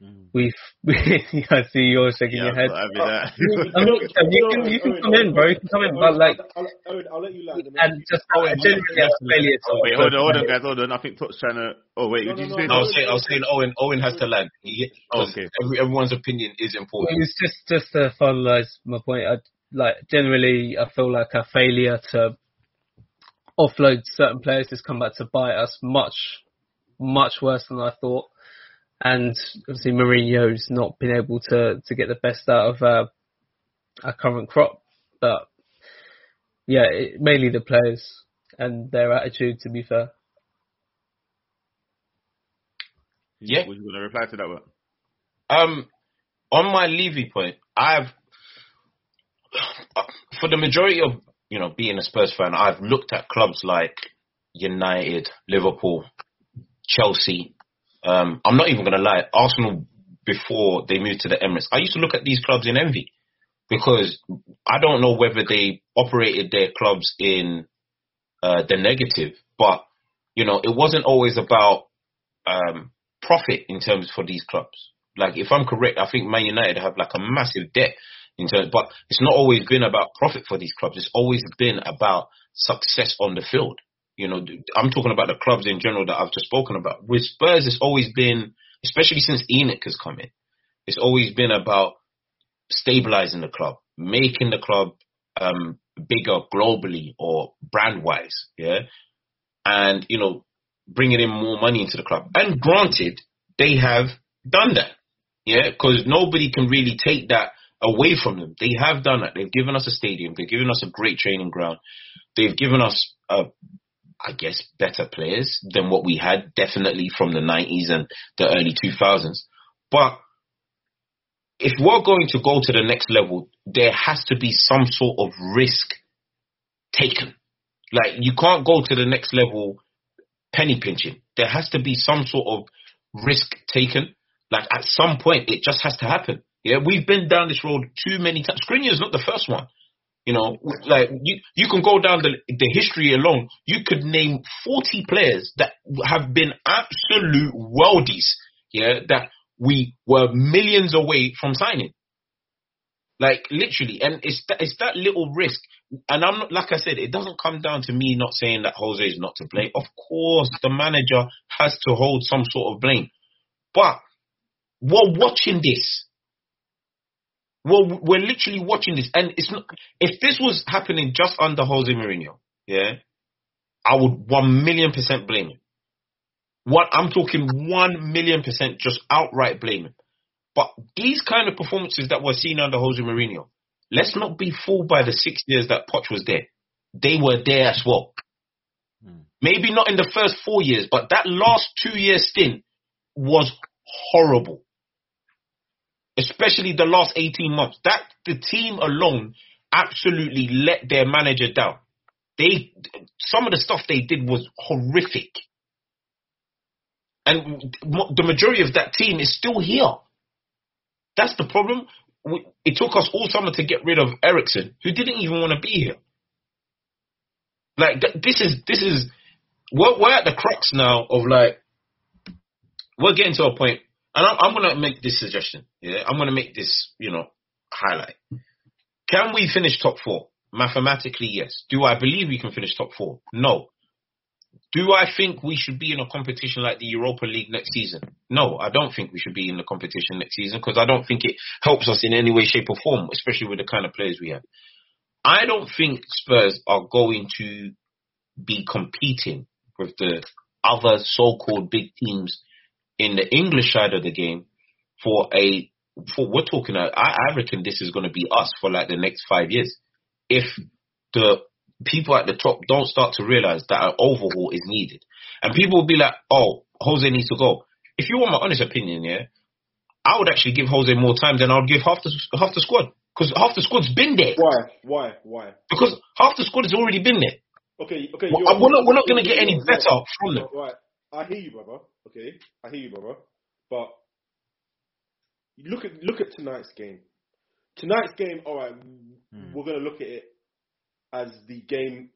I see you're shaking your head. I'm not. You can come in, bro. You can come in, but like, I'll let you land. And just generally as failure. Wait, hold on, guys, hold on. I think Tot's trying to. Oh wait, did you say? I was saying Owen has to land. Okay. Everyone's opinion is important. It's just to finalise my point. Generally, I feel like our failure to offload certain players has come back to bite us much worse than I thought. And obviously Mourinho's not been able to get the best out of our current crop. But yeah, mainly the players and their attitude, to be fair. Yeah. Would you want to reply to that one? On my Levy point, I've, for the majority of, being a Spurs fan, I've looked at clubs like United, Liverpool, Chelsea. I'm not even going to lie, Arsenal, before they moved to the Emirates, I used to look at these clubs in envy because I don't know whether they operated their clubs in the negative, but, it wasn't always about profit in terms for these clubs. Like, if I'm correct, I think Man United have like a massive debt in terms, but it's not always been about profit for these clubs. It's always been about success on the field. I'm talking about the clubs in general that I've just spoken about. With Spurs, it's always been, especially since Enoch has come in, it's always been about stabilising the club, making the club bigger globally or brand-wise, yeah? And, bringing in more money into the club. And granted, they have done that, yeah? Because nobody can really take that away from them. They have done that. They've given us a stadium. They've given us a great training ground. They've given us better players than what we had, definitely from the 90s and the early 2000s. But if we're going to go to the next level, there has to be some sort of risk taken. Like, you can't go to the next level penny pinching. There has to be some sort of risk taken. Like, at some point, it just has to happen. Yeah, we've been down this road too many times. Skriniar's not the first one. You can go down the history alone. You could name 40 players that have been absolute worldies, yeah, that we were millions away from signing. Like, literally. And it's that little risk. And I'm not, like I said, it doesn't come down to me not saying that Jose is not to blame. Of course, the manager has to hold some sort of blame. But we're watching this. Well, we're literally watching this, and it's not. If this was happening just under Jose Mourinho, yeah, I would 1,000,000% blame him. I'm talking 1,000,000% just outright blame him. But these kind of performances that we're seeing under Jose Mourinho, let's not be fooled by the 6 years that Poch was there. They were there as well. Maybe not in the first 4 years, but that last 2 year stint was horrible. Especially the last 18 months, that the team alone absolutely let their manager down. Some of the stuff they did was horrific. And the majority of that team is still here. That's the problem. It took us all summer to get rid of Eriksen, who didn't even want to be here. Like, this is we're at the crux now of, like, we're getting to a point. And I'm going to make this suggestion. Yeah, I'm going to make this, highlight. Can we finish top four? Mathematically, yes. Do I believe we can finish top four? No. Do I think we should be in a competition like the Europa League next season? No, I don't think we should be in the competition next season because I don't think it helps us in any way, shape or form, especially with the kind of players we have. I don't think Spurs are going to be competing with the other so-called big teams in the English side of the game I reckon this is going to be us for like the next 5 years. If the people at the top don't start to realize that an overhaul is needed, and people will be like, oh, Jose needs to go. If you want my honest opinion, yeah, I would actually give Jose more time than I would give half the squad, because half the squad's been there. Why? Because half the squad has already been there. Okay. We're not going to get any better from them. Right. I hear you, brother. Okay, I hear you, brother. But look at tonight's game. Tonight's game, all right. We're gonna look at it as the game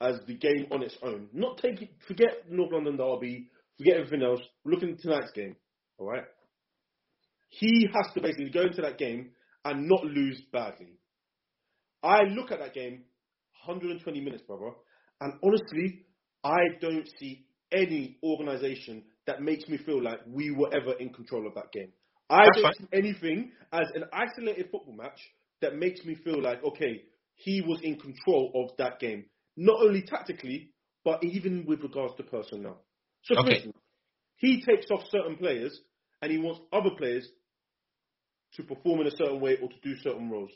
on its own. Not take it. Forget North London derby. Forget everything else. Look at tonight's game. All right. He has to basically go into that game and not lose badly. I look at that game, 120 minutes, brother, and honestly, I don't see any organisation that makes me feel like we were ever in control of that game. I don't see anything as an isolated football match that makes me feel like, okay, he was in control of that game. Not only tactically, but even with regards to personnel. So, for instance, he takes off certain players and he wants other players to perform in a certain way or to do certain roles.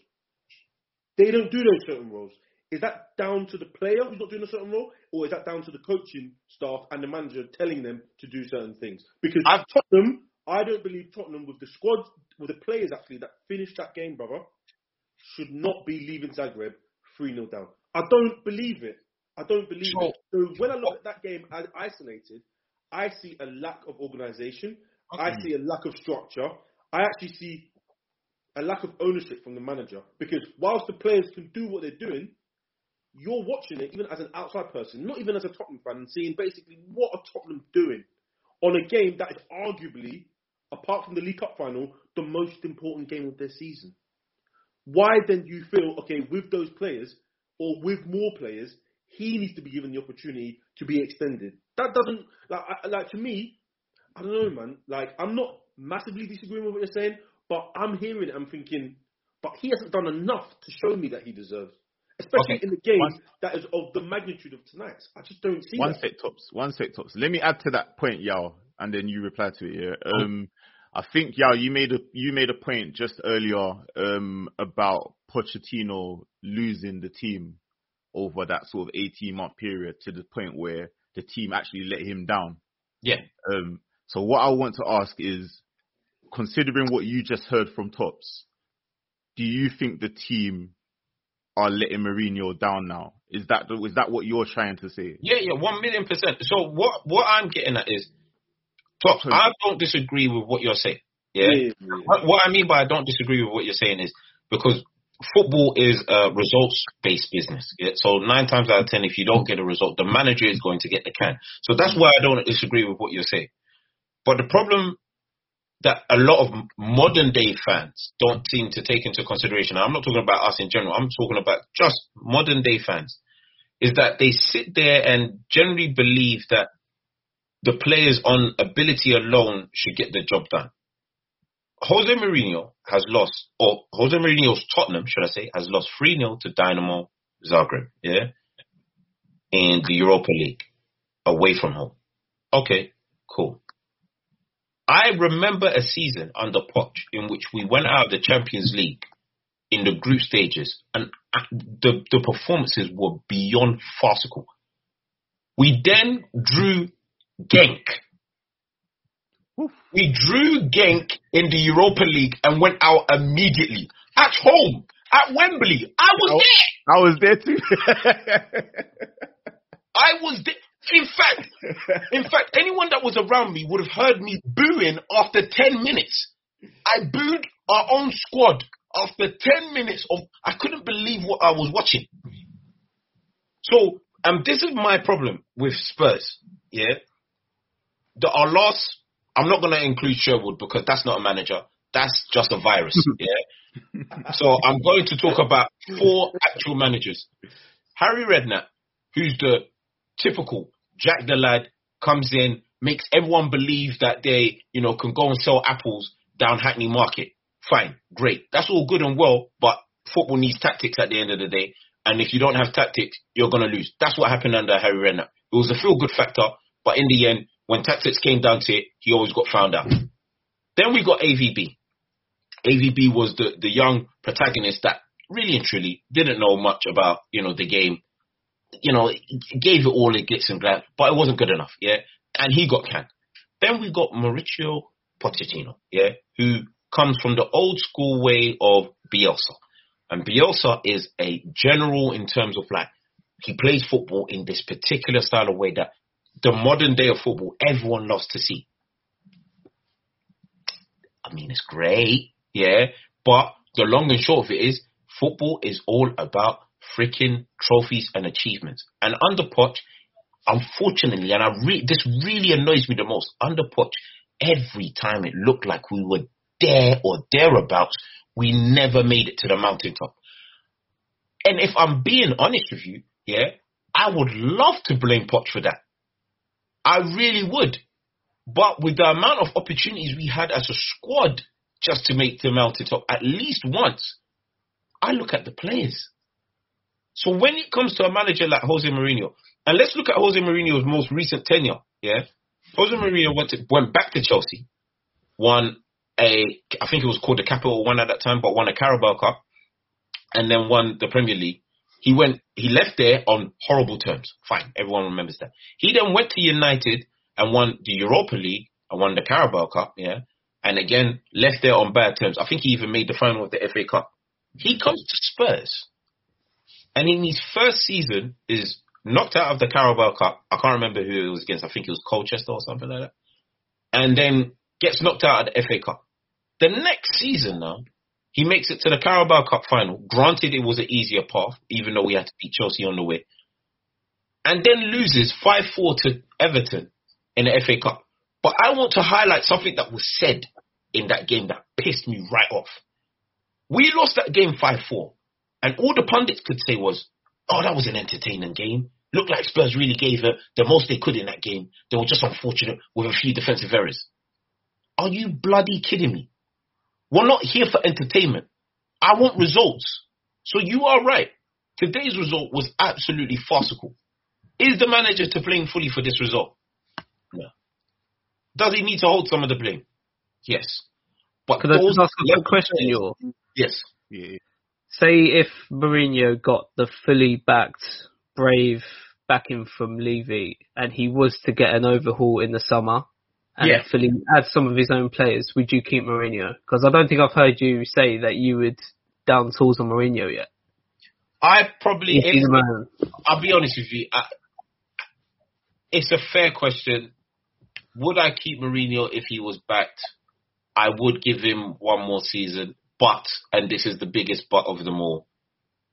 They don't do those certain roles. Is that down to the player who's not doing a certain role, or is that down to the coaching staff and the manager telling them to do certain things? Because Tottenham, I don't believe Tottenham, with the squad, with the players actually that finished that game, brother, should not be leaving Zagreb 3-0 down. I don't believe it. So when I look at that game as isolated, I see a lack of organisation. Okay. I see a lack of structure. I actually see a lack of ownership from the manager. Because whilst the players can do what they're doing, you're watching it even as an outside person, not even as a Tottenham fan, and seeing basically what are Tottenham doing on a game that is arguably, apart from the League Cup final, the most important game of their season. Why then do you feel, okay, with those players, or with more players, he needs to be given the opportunity to be extended? That doesn't, like to me, I don't know, man. Like, I'm not massively disagreeing with what you're saying, but I'm hearing it, I'm thinking, but he hasn't done enough to show me that he deserves. Especially in the game that is of the magnitude of tonight. I just don't see One sec, Tops. Let me add to that point, Yao, and then you reply to it here. I think, Yao, you made a point just earlier about Pochettino losing the team over that sort of 18-month period to the point where the team actually let him down. Yeah. So what I want to ask is, considering what you just heard from Tops, do you think the team are letting Mourinho down now? Is that what you're trying to say? Yeah, 1,000,000%. So what I'm getting at is, Tops, I don't disagree with what you're saying. Yeah. What I mean by I don't disagree with what you're saying is because football is a results-based business. Yeah? So 9 times out of 10, if you don't get a result, the manager is going to get the can. So that's why I don't disagree with what you're saying. But the problem that a lot of modern-day fans don't seem to take into consideration, I'm not talking about us in general, I'm talking about just modern-day fans, is that they sit there and generally believe that the players on ability alone should get the job done. Jose Mourinho has lost, or Jose Mourinho's Tottenham, should I say, has lost 3-0 to Dinamo Zagreb, in the Europa League, away from home. Okay, cool. I remember a season under Poch in which we went out of the Champions League in the group stages, and the performances were beyond farcical. We then drew Genk. We drew Genk in the Europa League and went out immediately. At home, at Wembley. I was there. I was there too. I was there. In fact, anyone that was around me would have heard me booing after 10 minutes. I booed our own squad after 10 minutes of, I couldn't believe what I was watching. So, this is my problem with Spurs. Yeah. Our loss, I'm not going to include Sherwood because that's not a manager. That's just a virus. Yeah. So I'm going to talk about 4 actual managers. Harry Redknapp, who's the typical Jack the Lad, comes in, makes everyone believe that they, can go and sell apples down Hackney Market. Fine, great. That's all good and well, but football needs tactics at the end of the day. And if you don't have tactics, you're going to lose. That's what happened under Harry Redknapp. It was a feel-good factor, but in the end, when tactics came down to it, he always got found out. Then we got AVB. AVB was the young protagonist that really and truly didn't know much about, the game. Gave it all it gets and glad, but it wasn't good enough, and he got canned. Then we got Mauricio Pochettino, who comes from the old school way of Bielsa, and Bielsa is a general in terms of, he plays football in this particular style of way that the modern day of football, everyone loves to see. I mean, it's great, but the long and short of it is, football is all about freaking trophies and achievements. And under Poch, unfortunately, and this really annoys me the most, under Poch, every time it looked like we were there or thereabouts, we never made it to the mountaintop. And if I'm being honest with you, yeah, I would love to blame Poch for that. I really would. But with the amount of opportunities we had as a squad just to make the mountaintop at least once, I look at the players. So when it comes to a manager like Jose Mourinho, and let's look at Jose Mourinho's most recent tenure, yeah? Jose Mourinho went back to Chelsea, I think it was called the Capital One at that time, but won a Carabao Cup, and then won the Premier League. He left there on horrible terms. Fine, everyone remembers that. He then went to United and won the Europa League and won the Carabao Cup, yeah? And again, left there on bad terms. I think he even made the final of the FA Cup. He comes to Spurs, and in his first season is knocked out of the Carabao Cup. I can't remember who it was against. I think it was Colchester or something like that. And then gets knocked out of the FA Cup. The next season now, he makes it to the Carabao Cup final. Granted, it was an easier path, even though we had to beat Chelsea on the way. And then loses 5-4 to Everton in the FA Cup. But I want to highlight something that was said in that game that pissed me right off. We lost that game 5-4. And all the pundits could say was, oh, that was an entertaining game. Looked like Spurs really gave it the most they could in that game. They were just unfortunate with a few defensive errors. Are you bloody kidding me? We're not here for entertainment. I want results. So you are right. Today's result was absolutely farcical. Is the manager to blame fully for this result? No. Does he need to hold some of the blame? Yes. But could I just ask a question, Yor? Yes. Yeah. Say if Mourinho got the fully backed, brave backing from Levy and he was to get an overhaul in the summer and fully add some of his own players, would you keep Mourinho? Because I don't think I've heard you say that you would down tools on Mourinho yet. I'll be honest with you. It's a fair question. Would I keep Mourinho if he was backed? I would give him one more season. But, and this is the biggest but of them all,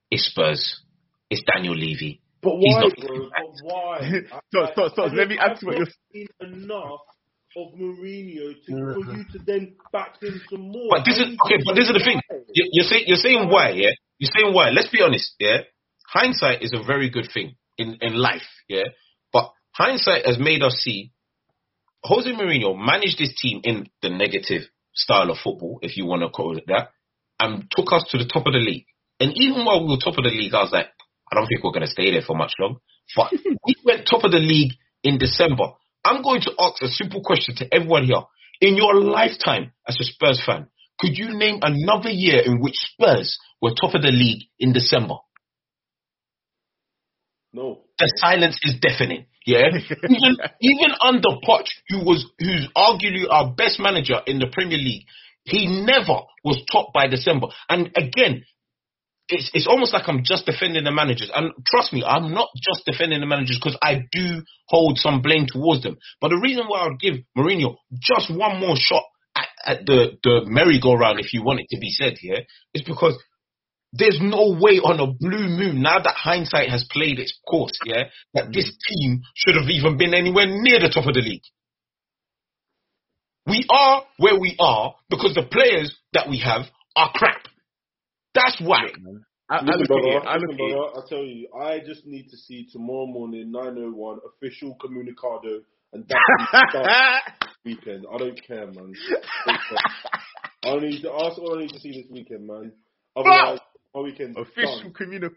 it's Spurs. It's Daniel Levy. But why, bro? But why? Stop. Let me answer what you're saying. Enough of Mourinho for you to then back him some more. But this is the thing. You're saying why, yeah? You're saying why. Let's be honest, yeah? Hindsight is a very good thing in life, yeah? But hindsight has made us see Jose Mourinho managed this team in the negative style of football, if you want to call it that, and took us to the top of the league. And even while we were top of the league, I was like, I don't think we're going to stay there for much long. But we went top of the league in December. I'm going to ask a simple question to everyone here. In your lifetime as a Spurs fan, could you name another year in which Spurs were top of the league in December? No. The silence is deafening. Yeah, even under Poch, who's arguably our best manager in the Premier League, he never was top by December. And again, it's almost like I'm just defending the managers. And trust me, I'm not just defending the managers because I do hold some blame towards them. But the reason why I would give Mourinho just one more shot at the merry-go-round, if you want it to be said here, is because there's no way on a blue moon, now that hindsight has played its course, yeah, that this team should have even been anywhere near the top of the league. We are where we are because the players that we have are crap. That's why. Listen, brother, I tell you, I just need to see tomorrow morning, 9:01, official communicado, and that weekend. I don't care, man. That's all I need to see this weekend, man. Otherwise, my weekend's official communicado.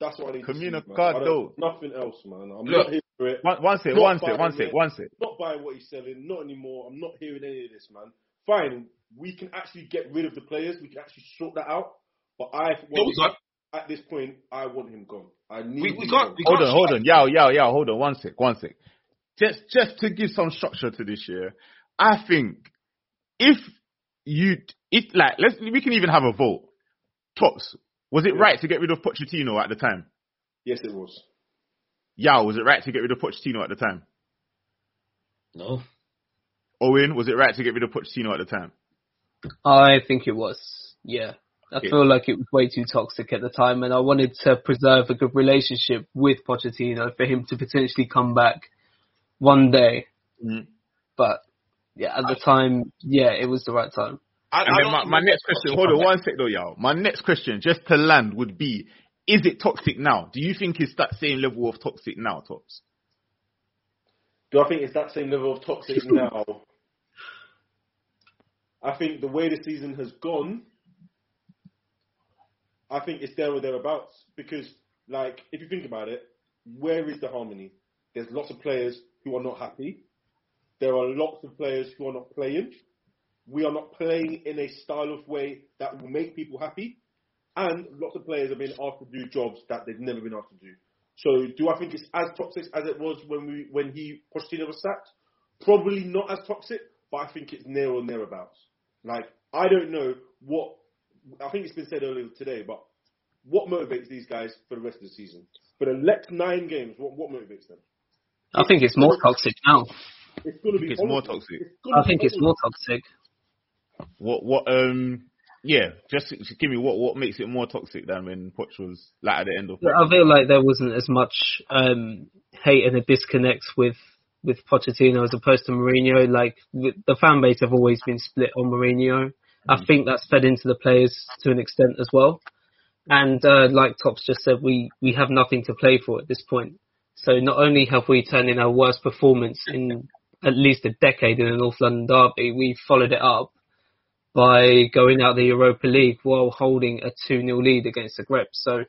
That's what I need to see, nothing else, man. I'm not here for it. One sec. Not buying what he's selling. Not anymore. I'm not hearing any of this, man. Fine. We can actually get rid of the players. We can actually sort that out. But at this point, I want him gone. Hold on. Yeah. Hold on. One sec. Just to give some structure to this year, I think we can even have a vote. Pops, was it right to get rid of Pochettino at the time? Yes, it was. Yao, was it right to get rid of Pochettino at the time? No. Owen, was it right to get rid of Pochettino at the time? I think it was, yeah. I feel like it was way too toxic at the time, and I wanted to preserve a good relationship with Pochettino for him to potentially come back one day. But, yeah, at the time, yeah, it was the right time. My next question, hold on one sec though, y'all. My next question, just to land, would be, is it toxic now? Do you think it's that same level of toxic now, Tops? Do I think it's that same level of toxic now? I think the way the season has gone, I think it's there or thereabouts. Because, like, if you think about it, where is the harmony? There's lots of players who are not happy. There are lots of players who are not playing. We are not playing in a style of way that will make people happy. And lots of players have been asked to do jobs that they've never been asked to do. So do I think it's as toxic as it was when Pochettino was sacked? Probably not as toxic, but I think it's near or thereabouts. Like, I don't know what... I think it's been said earlier today, but what motivates these guys for the rest of the season? For the next 9 games, what motivates them? I think it's more toxic now. It's going to be more toxic. I think it's more toxic. Yeah, just give me what makes it more toxic than when Poch was like at the end of. I feel like there wasn't as much hate and a disconnect with Pochettino as opposed to Mourinho. Like the fan base have always been split on Mourinho. I think that's fed into the players to an extent as well. And like Tops just said, we have nothing to play for at this point. So not only have we turned in our worst performance in at least a decade in a North London derby, we followed it up by going out the Europa League while holding a 2-0 lead against Zagreb. So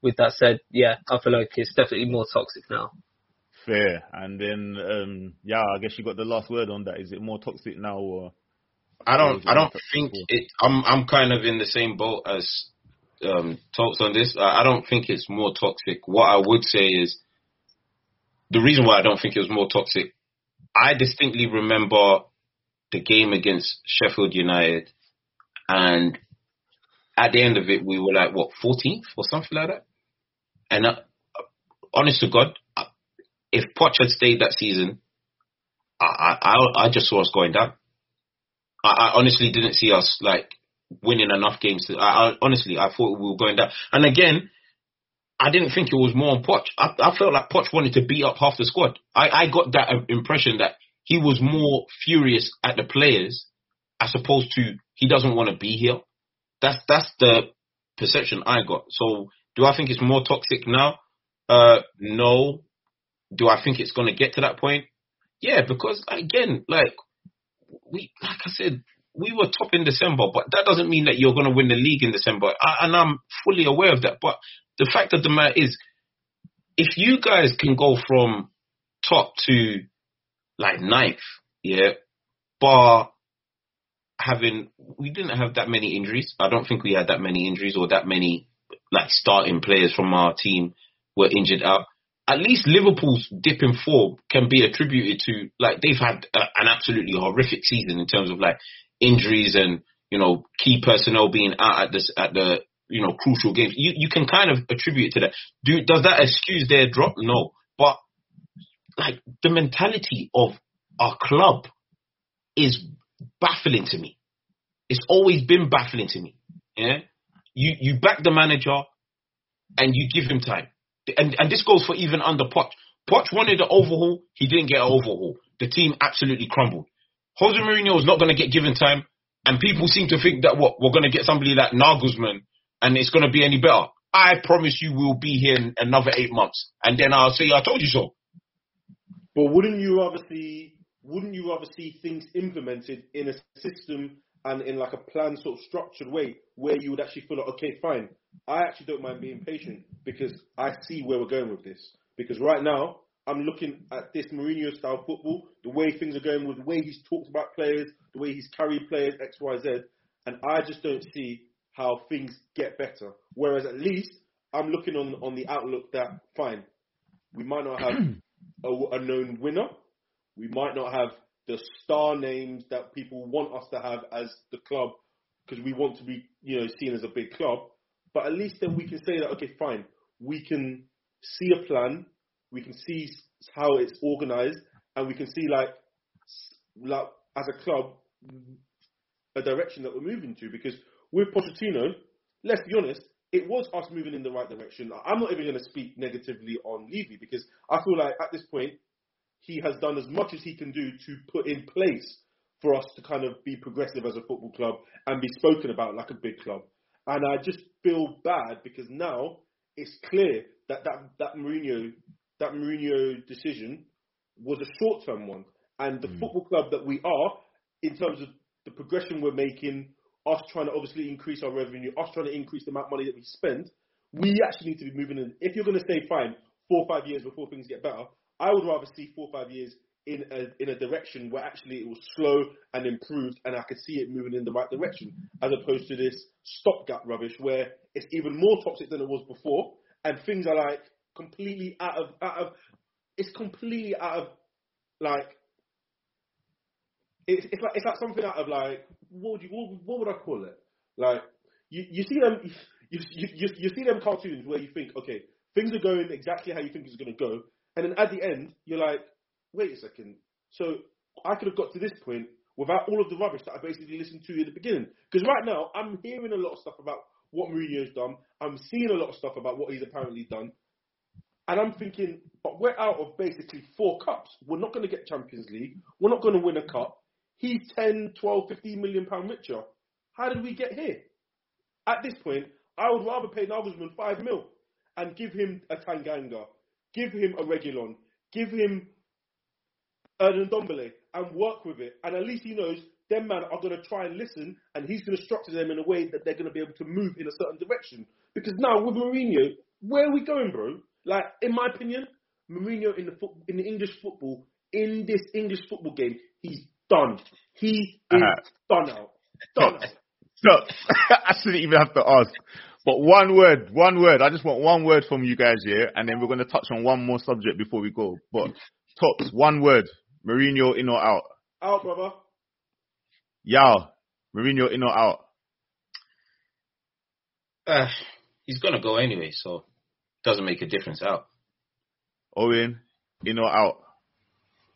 with that said, yeah, I feel like it's definitely more toxic now. Fair. And then, I guess you got the last word on that. Is it more toxic now or... I don't think it. I'm kind of in the same boat as Tops on this. I don't think it's more toxic. What I would say is the reason why I don't think it was more toxic. I distinctly remember the game against Sheffield United, and at the end of it, we were like 14th or something like that. And honest to God, if Poch had stayed that season, I just saw us going down. I honestly didn't see us like winning enough games. I thought we were going down. And again, I didn't think it was more on Poch. I felt like Poch wanted to beat up half the squad. I got that impression that he was more furious at the players as opposed to he doesn't want to be here. That's the perception I got. So do I think it's more toxic now? No. Do I think it's going to get to that point? Yeah, because again, we were top in December, but that doesn't mean that you're going to win the league in December. And I'm fully aware of that. But the fact of the matter is, if you guys can go from top to like 9th, yeah, bar having, we didn't have that many injuries. I don't think we had that many injuries or that many like starting players from our team were injured out. At least Liverpool's dip in form can be attributed to, like, they've had an absolutely horrific season in terms of, like, injuries and, you know, key personnel being out at the you know, crucial games. You can kind of attribute it to that. Does that excuse their drop? No. But, like, the mentality of our club is baffling to me. It's always been baffling to me. Yeah? You back the manager and you give him time. And this goes for even under Poch. Poch wanted an overhaul. He didn't get an overhaul. The team absolutely crumbled. Jose Mourinho is not going to get given time. And people seem to think that we're going to get somebody like Nagelsmann and it's going to be any better. I promise you we'll be here in another 8 months. And then I'll say, I told you so. But wouldn't you rather see things implemented in a system and in like a planned sort of structured way where you would actually feel like, okay, fine, I actually don't mind being patient because I see where we're going with this. Because right now, I'm looking at this Mourinho-style football, the way things are going with the way he's talked about players, the way he's carried players, X, Y, Z, and I just don't see how things get better. Whereas at least I'm looking on the outlook that, fine, we might not have a known winner, we might not have the star names that people want us to have as the club because we want to be, you know, seen as a big club. But at least then we can say that, okay, fine, we can see a plan, we can see how it's organised, and we can see, like as a club, a direction that we're moving to. Because with Pochettino, let's be honest, it was us moving in the right direction. I'm not even going to speak negatively on Levy because I feel like at this point, he has done as much as he can do to put in place for us to kind of be progressive as a football club and be spoken about like a big club. And I just feel bad because now it's clear that that Mourinho decision was a short-term one. And the football club that we are, in terms of the progression we're making, us trying to obviously increase our revenue, us trying to increase the amount of money that we spend, we actually need to be moving in. If you're going to say, fine, 4 or 5 years before things get better, I would rather see 4 or 5 years in a direction where actually it was slow and improved and I could see it moving in the right direction, as opposed to this stopgap rubbish where it's even more toxic than it was before and things are like completely it's like something out of like, what would I call it? Like you see them cartoons where you think, okay, things are going exactly how you think it's going to go. And then at the end, you're like, wait a second. So I could have got to this point without all of the rubbish that I basically listened to in the beginning. Because right now, I'm hearing a lot of stuff about what Mourinho's done. I'm seeing a lot of stuff about what he's apparently done. And I'm thinking, but we're out of basically 4 cups. We're not going to get Champions League. We're not going to win a cup. He's 10, 12, 15 million pound richer. How did we get here? At this point, I would rather pay Nagelsmann 5 mil and give him a Tanganga, give him a Reguilon, give him an Ndombele, and work with it. And at least he knows them man are going to try and listen, and he's going to structure them in a way that they're going to be able to move in a certain direction. Because now with Mourinho, where are we going, bro? Like, in my opinion, Mourinho in this English football game, he's done. He is done out. Stop. I shouldn't even have to ask. But one word. I just want one word from you guys here, and then we're going to touch on one more subject before we go. But Tops, one word. Mourinho, in or out? Out, brother. Yeah. Mourinho, in or out? He's going to go anyway, so it doesn't make a difference. Out. Owen, in or out?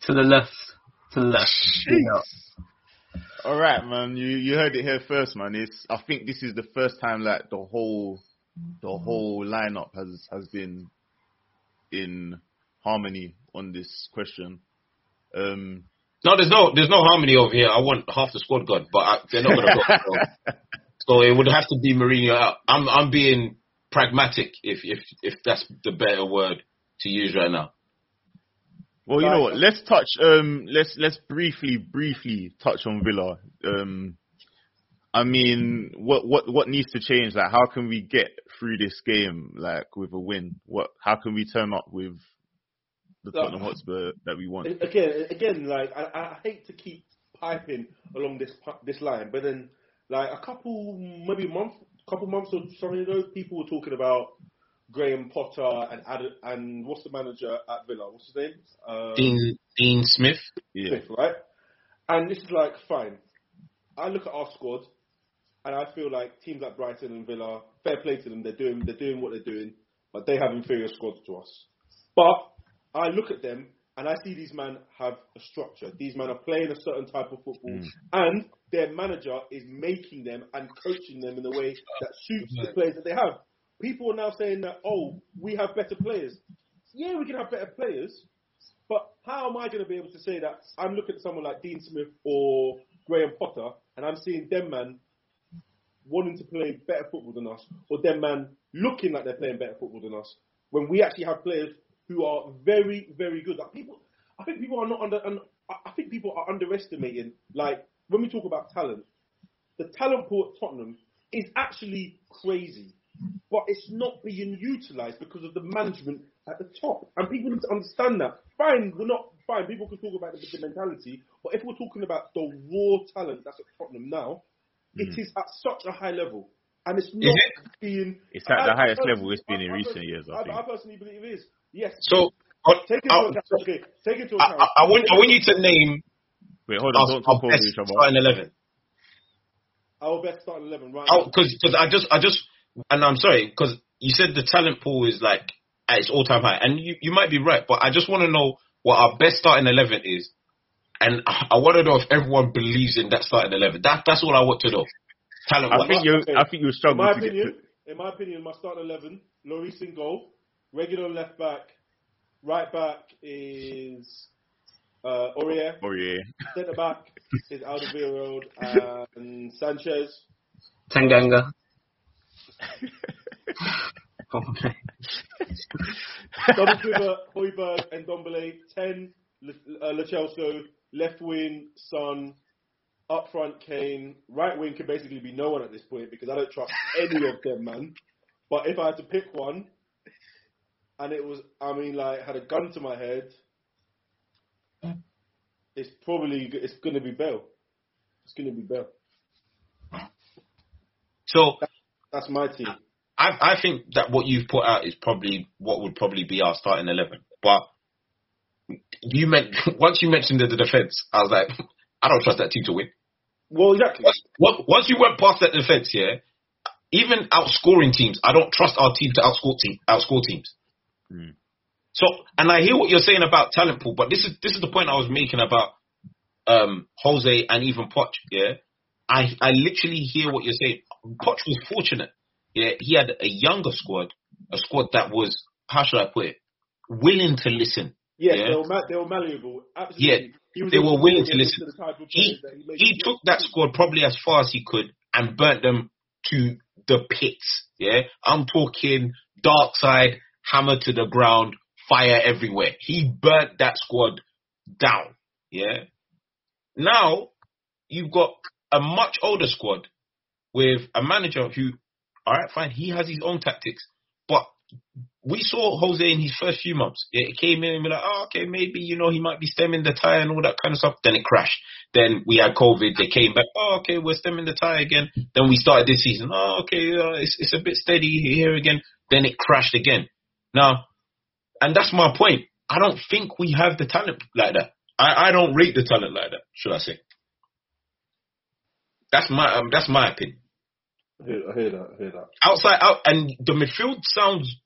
To the left. All right, man. You heard it here first, man. I think this is the first time like the whole lineup has been in harmony on this question. No, there's no harmony over here. I want half the squad gone, but they're not gonna go. So it would have to be Mourinho out. I'm being pragmatic, if that's the better word to use right now. Well, you know what? Let's touch. Let's briefly touch on Villa. I mean, what needs to change? Like, how can we get through this game like with a win? How can we turn up with the Tottenham Hotspur that we want? Again, like I hate to keep piping along this line, but then like a couple months or something ago, people were talking about Graham Potter and what's the manager at Villa? What's his name? Dean Smith. Yeah. Smith, right? And this is like, fine. I look at our squad and I feel like teams like Brighton and Villa, fair play to them, they're doing what they're doing, but they have inferior squads to us. But I look at them and I see these men have a structure. These men are playing a certain type of football and their manager is making them and coaching them in a way that suits the players that they have. People are now saying that, oh, we have better players. Yeah, we can have better players, but how am I going to be able to say that I'm looking at someone like Dean Smith or Graham Potter and I'm seeing them man wanting to play better football than us, or them man looking like they're playing better football than us, when we actually have players who are very, very good. Like I think people are underestimating. Like when we talk about talent, the talent pool at Tottenham is actually crazy. But it's not being utilised because of the management at the top. And people need to understand that. Fine, we're not fine. People can talk about the mentality. But if we're talking about the raw talent that's at Tottenham now, it is at such a high level. And it's not being... It's at the highest level it's been in recent years, I think. I personally believe it is. Yes. So, take into account. I want you to name... Wait, hold on. Don't talk over each other. Our best starting 11, right? Because I just... And I'm sorry, because you said the talent pool is like at its all-time high. And you might be right, but I just want to know what our best starting 11 is. And I want to know if everyone believes in that starting 11. That's all I want to know. Talent-wise. I think you're struggling. In my opinion, my starting 11, Lloris in goal, regular left back, right back is Aurier. Centre back is Alderweireld and Sanchez. Tanganga. Probably. Dominic Kluivert, Højbjerg and Ndombele. 10, Lachelso. Left wing, Son. Up front, Kane. Right wing can basically be no one at this point because I don't trust any of them, man. But if I had to pick one, and it was, I mean, like, had a gun to my head, it's going to be Bale. It's going to be Bale. So that's my team. I think that what you've put out is probably what would probably be our starting 11. But once you mentioned the defence, I was like, I don't trust that team to win. Well, exactly. Once you went past that defence, yeah, even outscoring teams, I don't trust our team to outscore teams. Mm. So, and I hear what you're saying about talent pool, but this is the point I was making about Jose and even Poch, yeah? I literally hear what you're saying. Poch was fortunate. Yeah, he had a younger squad, a squad that was, how should I put it, willing to listen. Yeah, yeah? They were malleable. Absolutely. Yeah, they were willing to listen. He took that squad probably as far as he could and burnt them to the pits. Yeah, I'm talking dark side, hammer to the ground, fire everywhere. He burnt that squad down. Yeah. Now you've got a much older squad with a manager who, all right, fine, he has his own tactics, but we saw Jose in his first few months. It came in and we're like, oh, okay, maybe, you know, he might be stemming the tide and all that kind of stuff. Then it crashed. Then we had COVID. They came back. Oh, okay, we're stemming the tide again. Then we started this season. Oh, okay, it's a bit steady here again. Then it crashed again. Now, and that's my point. I don't think we have the talent like that. I don't rate the talent like that, should I say. That's my opinion. I hear that. And the midfield sounds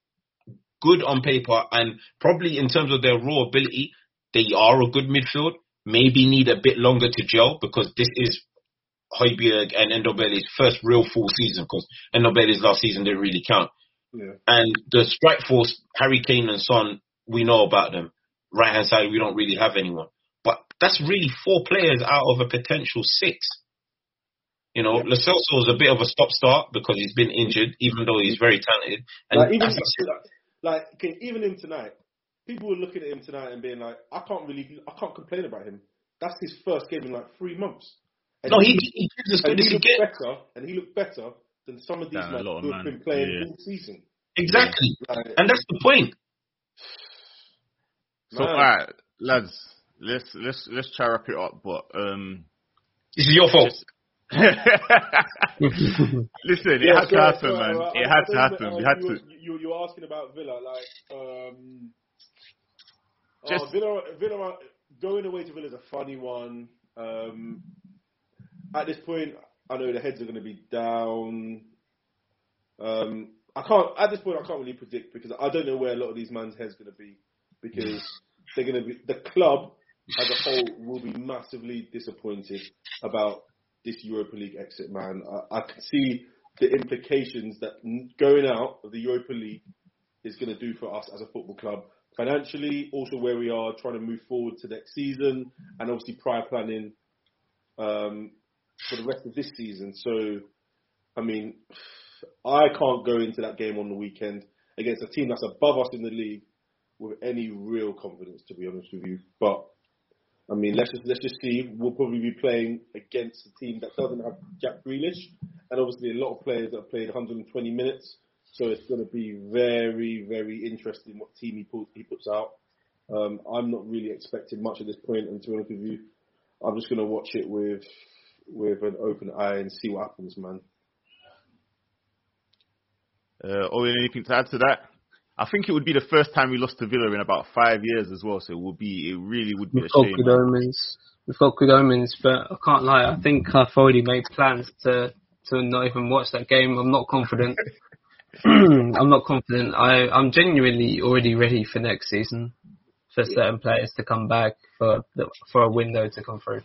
good on paper, and probably in terms of their raw ability, they are a good midfield. Maybe need a bit longer to gel because this is Højbjerg and Ndombele's first real full season, because Ndombele's last season didn't really count. Yeah. And the strike force, Harry Kane and Son, we know about them. Right hand side, we don't really have anyone. But that's really 4 players out of a potential 6. You know, yeah. Lo Celso is a bit of a stop-start because he's been injured, even though he's very talented. And even him tonight, people were looking at him tonight and being like, I can't complain about him. That's his first game in like 3 months. And no, he gives us good as he gets. And he looked better than some of these men who have been playing all season. Exactly, yeah. And that's the point. So, all right, lads, let's try wrap it up. But this is your fault. Listen, it had to happen, man. It had to happen. You were asking about Villa, like Villa going away to Villa is a funny one. At this point, I know the heads are going to be down. I can't really predict because I don't know where a lot of these man's heads are going to be, because they're going to be, the club as a whole will be massively disappointed about this Europa League exit, man. I can see the implications that going out of the Europa League is going to do for us as a football club. Financially, also where we are trying to move forward to next season, and obviously prior planning for the rest of this season. So, I mean, I can't go into that game on the weekend against a team that's above us in the league with any real confidence, to be honest with you. But I mean, let's just see. We'll probably be playing against a team that doesn't have Jack Grealish, and obviously a lot of players that have played 120 minutes. So it's going to be very, very interesting what team he puts out. I'm not really expecting much at this point, and to be honest with you, I'm just going to watch it with an open eye and see what happens, man. Owen, anything to add to that? I think it would be the first time we lost to Villa in about 5 years as well, so it really would be a shame. We've got good omens, but I can't lie, I think I've already made plans to not even watch that game. I'm not confident. I'm genuinely already ready for next season, for certain players to come back, for a window to come through.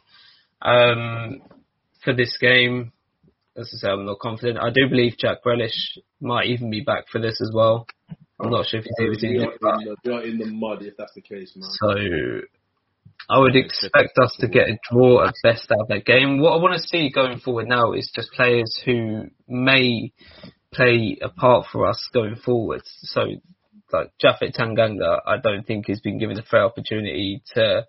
For this game, as I say, I'm not confident. I do believe Jack Grealish might even be back for this as well. I'm not sure if he's able to do that. We are in the mud if that's the case, man. So, I would expect us to get a draw at best out of that game. What I want to see going forward now is just players who may play a part for us going forward. So, like Japhet Tanganga, I don't think has been given a fair opportunity to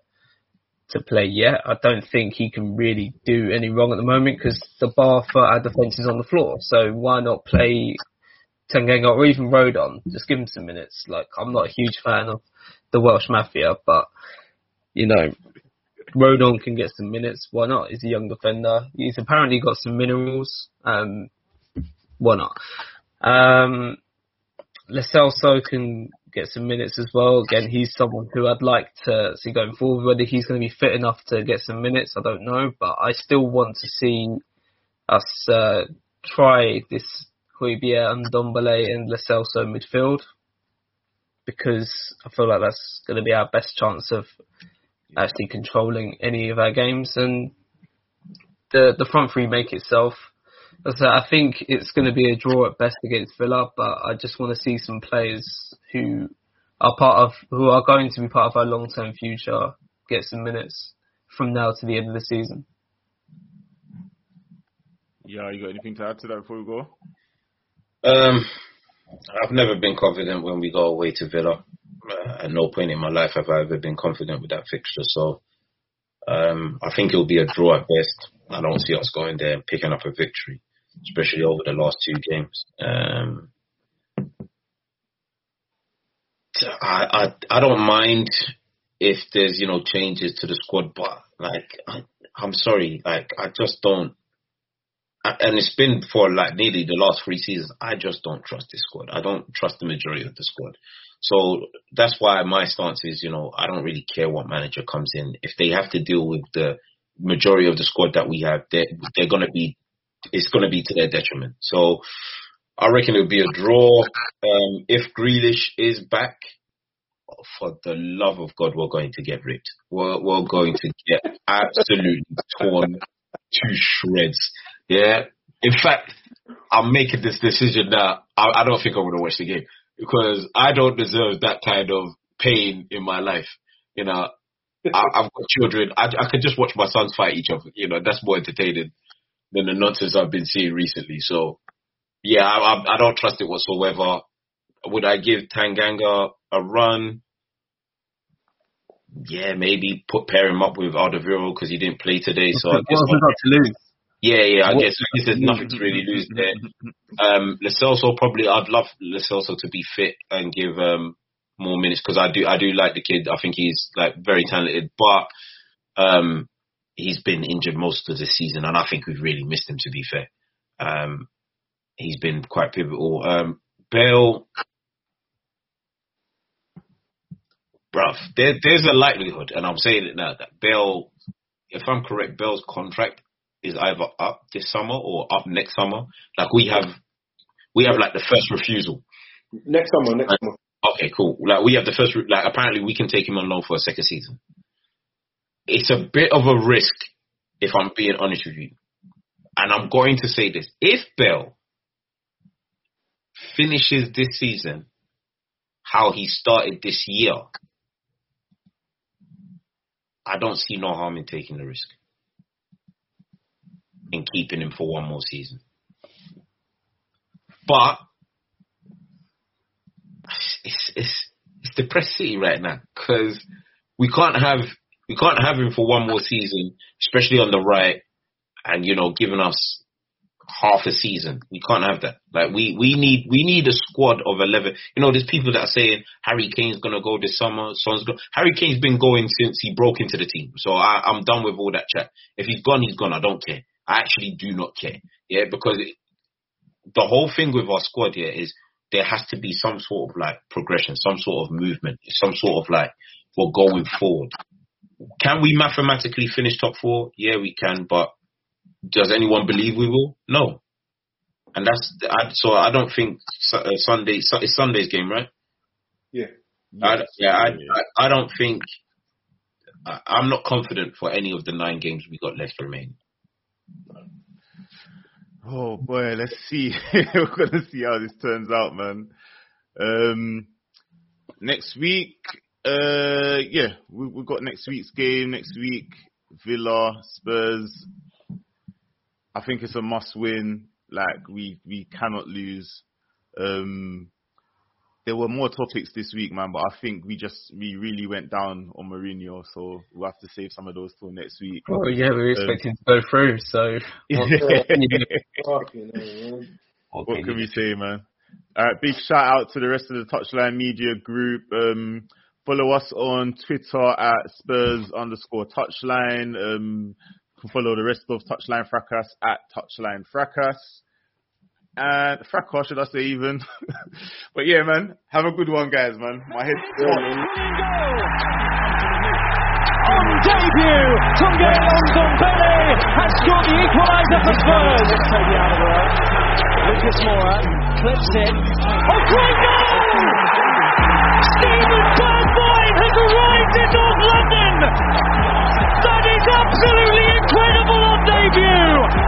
play yet. I don't think he can really do any wrong at the moment because the bar for our defence is on the floor. So why not play Tanganga or even Rodon? Just give him some minutes. Like, I'm not a huge fan of the Welsh Mafia, but you know, Rodon can get some minutes. Why not? He's a young defender. He's apparently got some minerals. Why not? Lo Celso can get some minutes as well. Again, he's someone who I'd like to see going forward. Whether he's going to be fit enough to get some minutes, I don't know. But I still want to see us try this Hojbjerg and Ndombele and Lo Celso midfield, because I feel like that's going to be our best chance of actually controlling any of our games. And the front three make itself. So I think it's going to be a draw at best against Villa, but I just want to see some players who are going to be part of our long-term future get some minutes from now to the end of the season. Yeah, you got anything to add to that before we go? I've never been confident when we go away to Villa. At no point in my life have I ever been confident with that fixture. So I think it'll be a draw at best. I don't see us going there and picking up a victory, especially over the last two games. I don't mind if there's, you know, changes to the squad, but like I'm sorry, like I just don't. And it's been for like nearly the last three seasons. I just don't trust this squad. I don't trust the majority of the squad. So that's why my stance is, you know, I don't really care what manager comes in. If they have to deal with the majority of the squad that we have, they're going to be, it's going to be to their detriment. So I reckon it'll be a draw. If Grealish is back, for the love of God, we're going to get ripped. We're going to get absolutely torn to shreds. Yeah. In fact, I'm making this decision now. I don't think I'm going to watch the game because I don't deserve that kind of pain in my life. You know, I've got children. I could just watch my sons fight each other. You know, that's more entertaining than the nonsense I've been seeing recently. So, yeah, I don't trust it whatsoever. Would I give Tanganga a run? Yeah, maybe pair him up with Alderweireld because he didn't play today. So I guess not to lose. Yeah, I guess there's nothing to really lose there. Lo Celso probably. I'd love Lo Celso to be fit and give more minutes because I do like the kid. I think he's like very talented, but he's been injured most of the season, and I think we've really missed him. To be fair, he's been quite pivotal. Bale, bruv, there's a likelihood, and I'm saying it now, that Bale, if I'm correct, Bale's contract is either up this summer or up next summer. Like we have like the first refusal next summer. Okay, cool. Like we have the first. Like apparently we can take him on loan for a second season. It's a bit of a risk, if I'm being honest with you. And I'm going to say this: if Bale finishes this season how he started this year, I don't see no harm in taking the risk and keeping him for one more season. But it's depressed City right now because we can't have him for one more season, especially on the right, and you know, giving us half a season. We can't have that. Like we need a squad of 11. You know, there's people that are saying Harry Kane's gonna go this summer. Harry Kane's been going since he broke into the team. So I'm done with all that chat. If he's gone, he's gone. I don't care. I actually do not care. Yeah, because the whole thing with our squad here is, there has to be some sort of like progression, some sort of movement, some sort of like we're going forward. Can we mathematically finish top four? Yeah, we can, but does anyone believe we will? No. And so I don't think it's Sunday's game, right? Yeah. I don't think, I'm not confident for any of the 9 games we got left remaining. Oh boy, let's see. We're gonna see how this turns out, man. Next week Yeah, we've got next week's game next week. Villa, Spurs. I think it's a must-win. Like we cannot lose. There were more topics this week, man, but I think we really went down on Mourinho, so we'll have to save some of those till next week. Oh yeah, we were expecting to go through, so what can we say, man? All right, big shout out to the rest of the Touchline Media group. Follow us on Twitter at Spurs_Touchline. You can follow the rest of Touchline Fracas at Touchline Fracas. And Fracas, should I say even? But yeah, man, have a good one, guys, man. My head's turning. On debut, Tunde Ndombele has scored the equaliser for Spurs. Lucas Moura clips it. Oh, great goal! Stephen Bergwijn has arrived in North London. That is absolutely incredible on debut.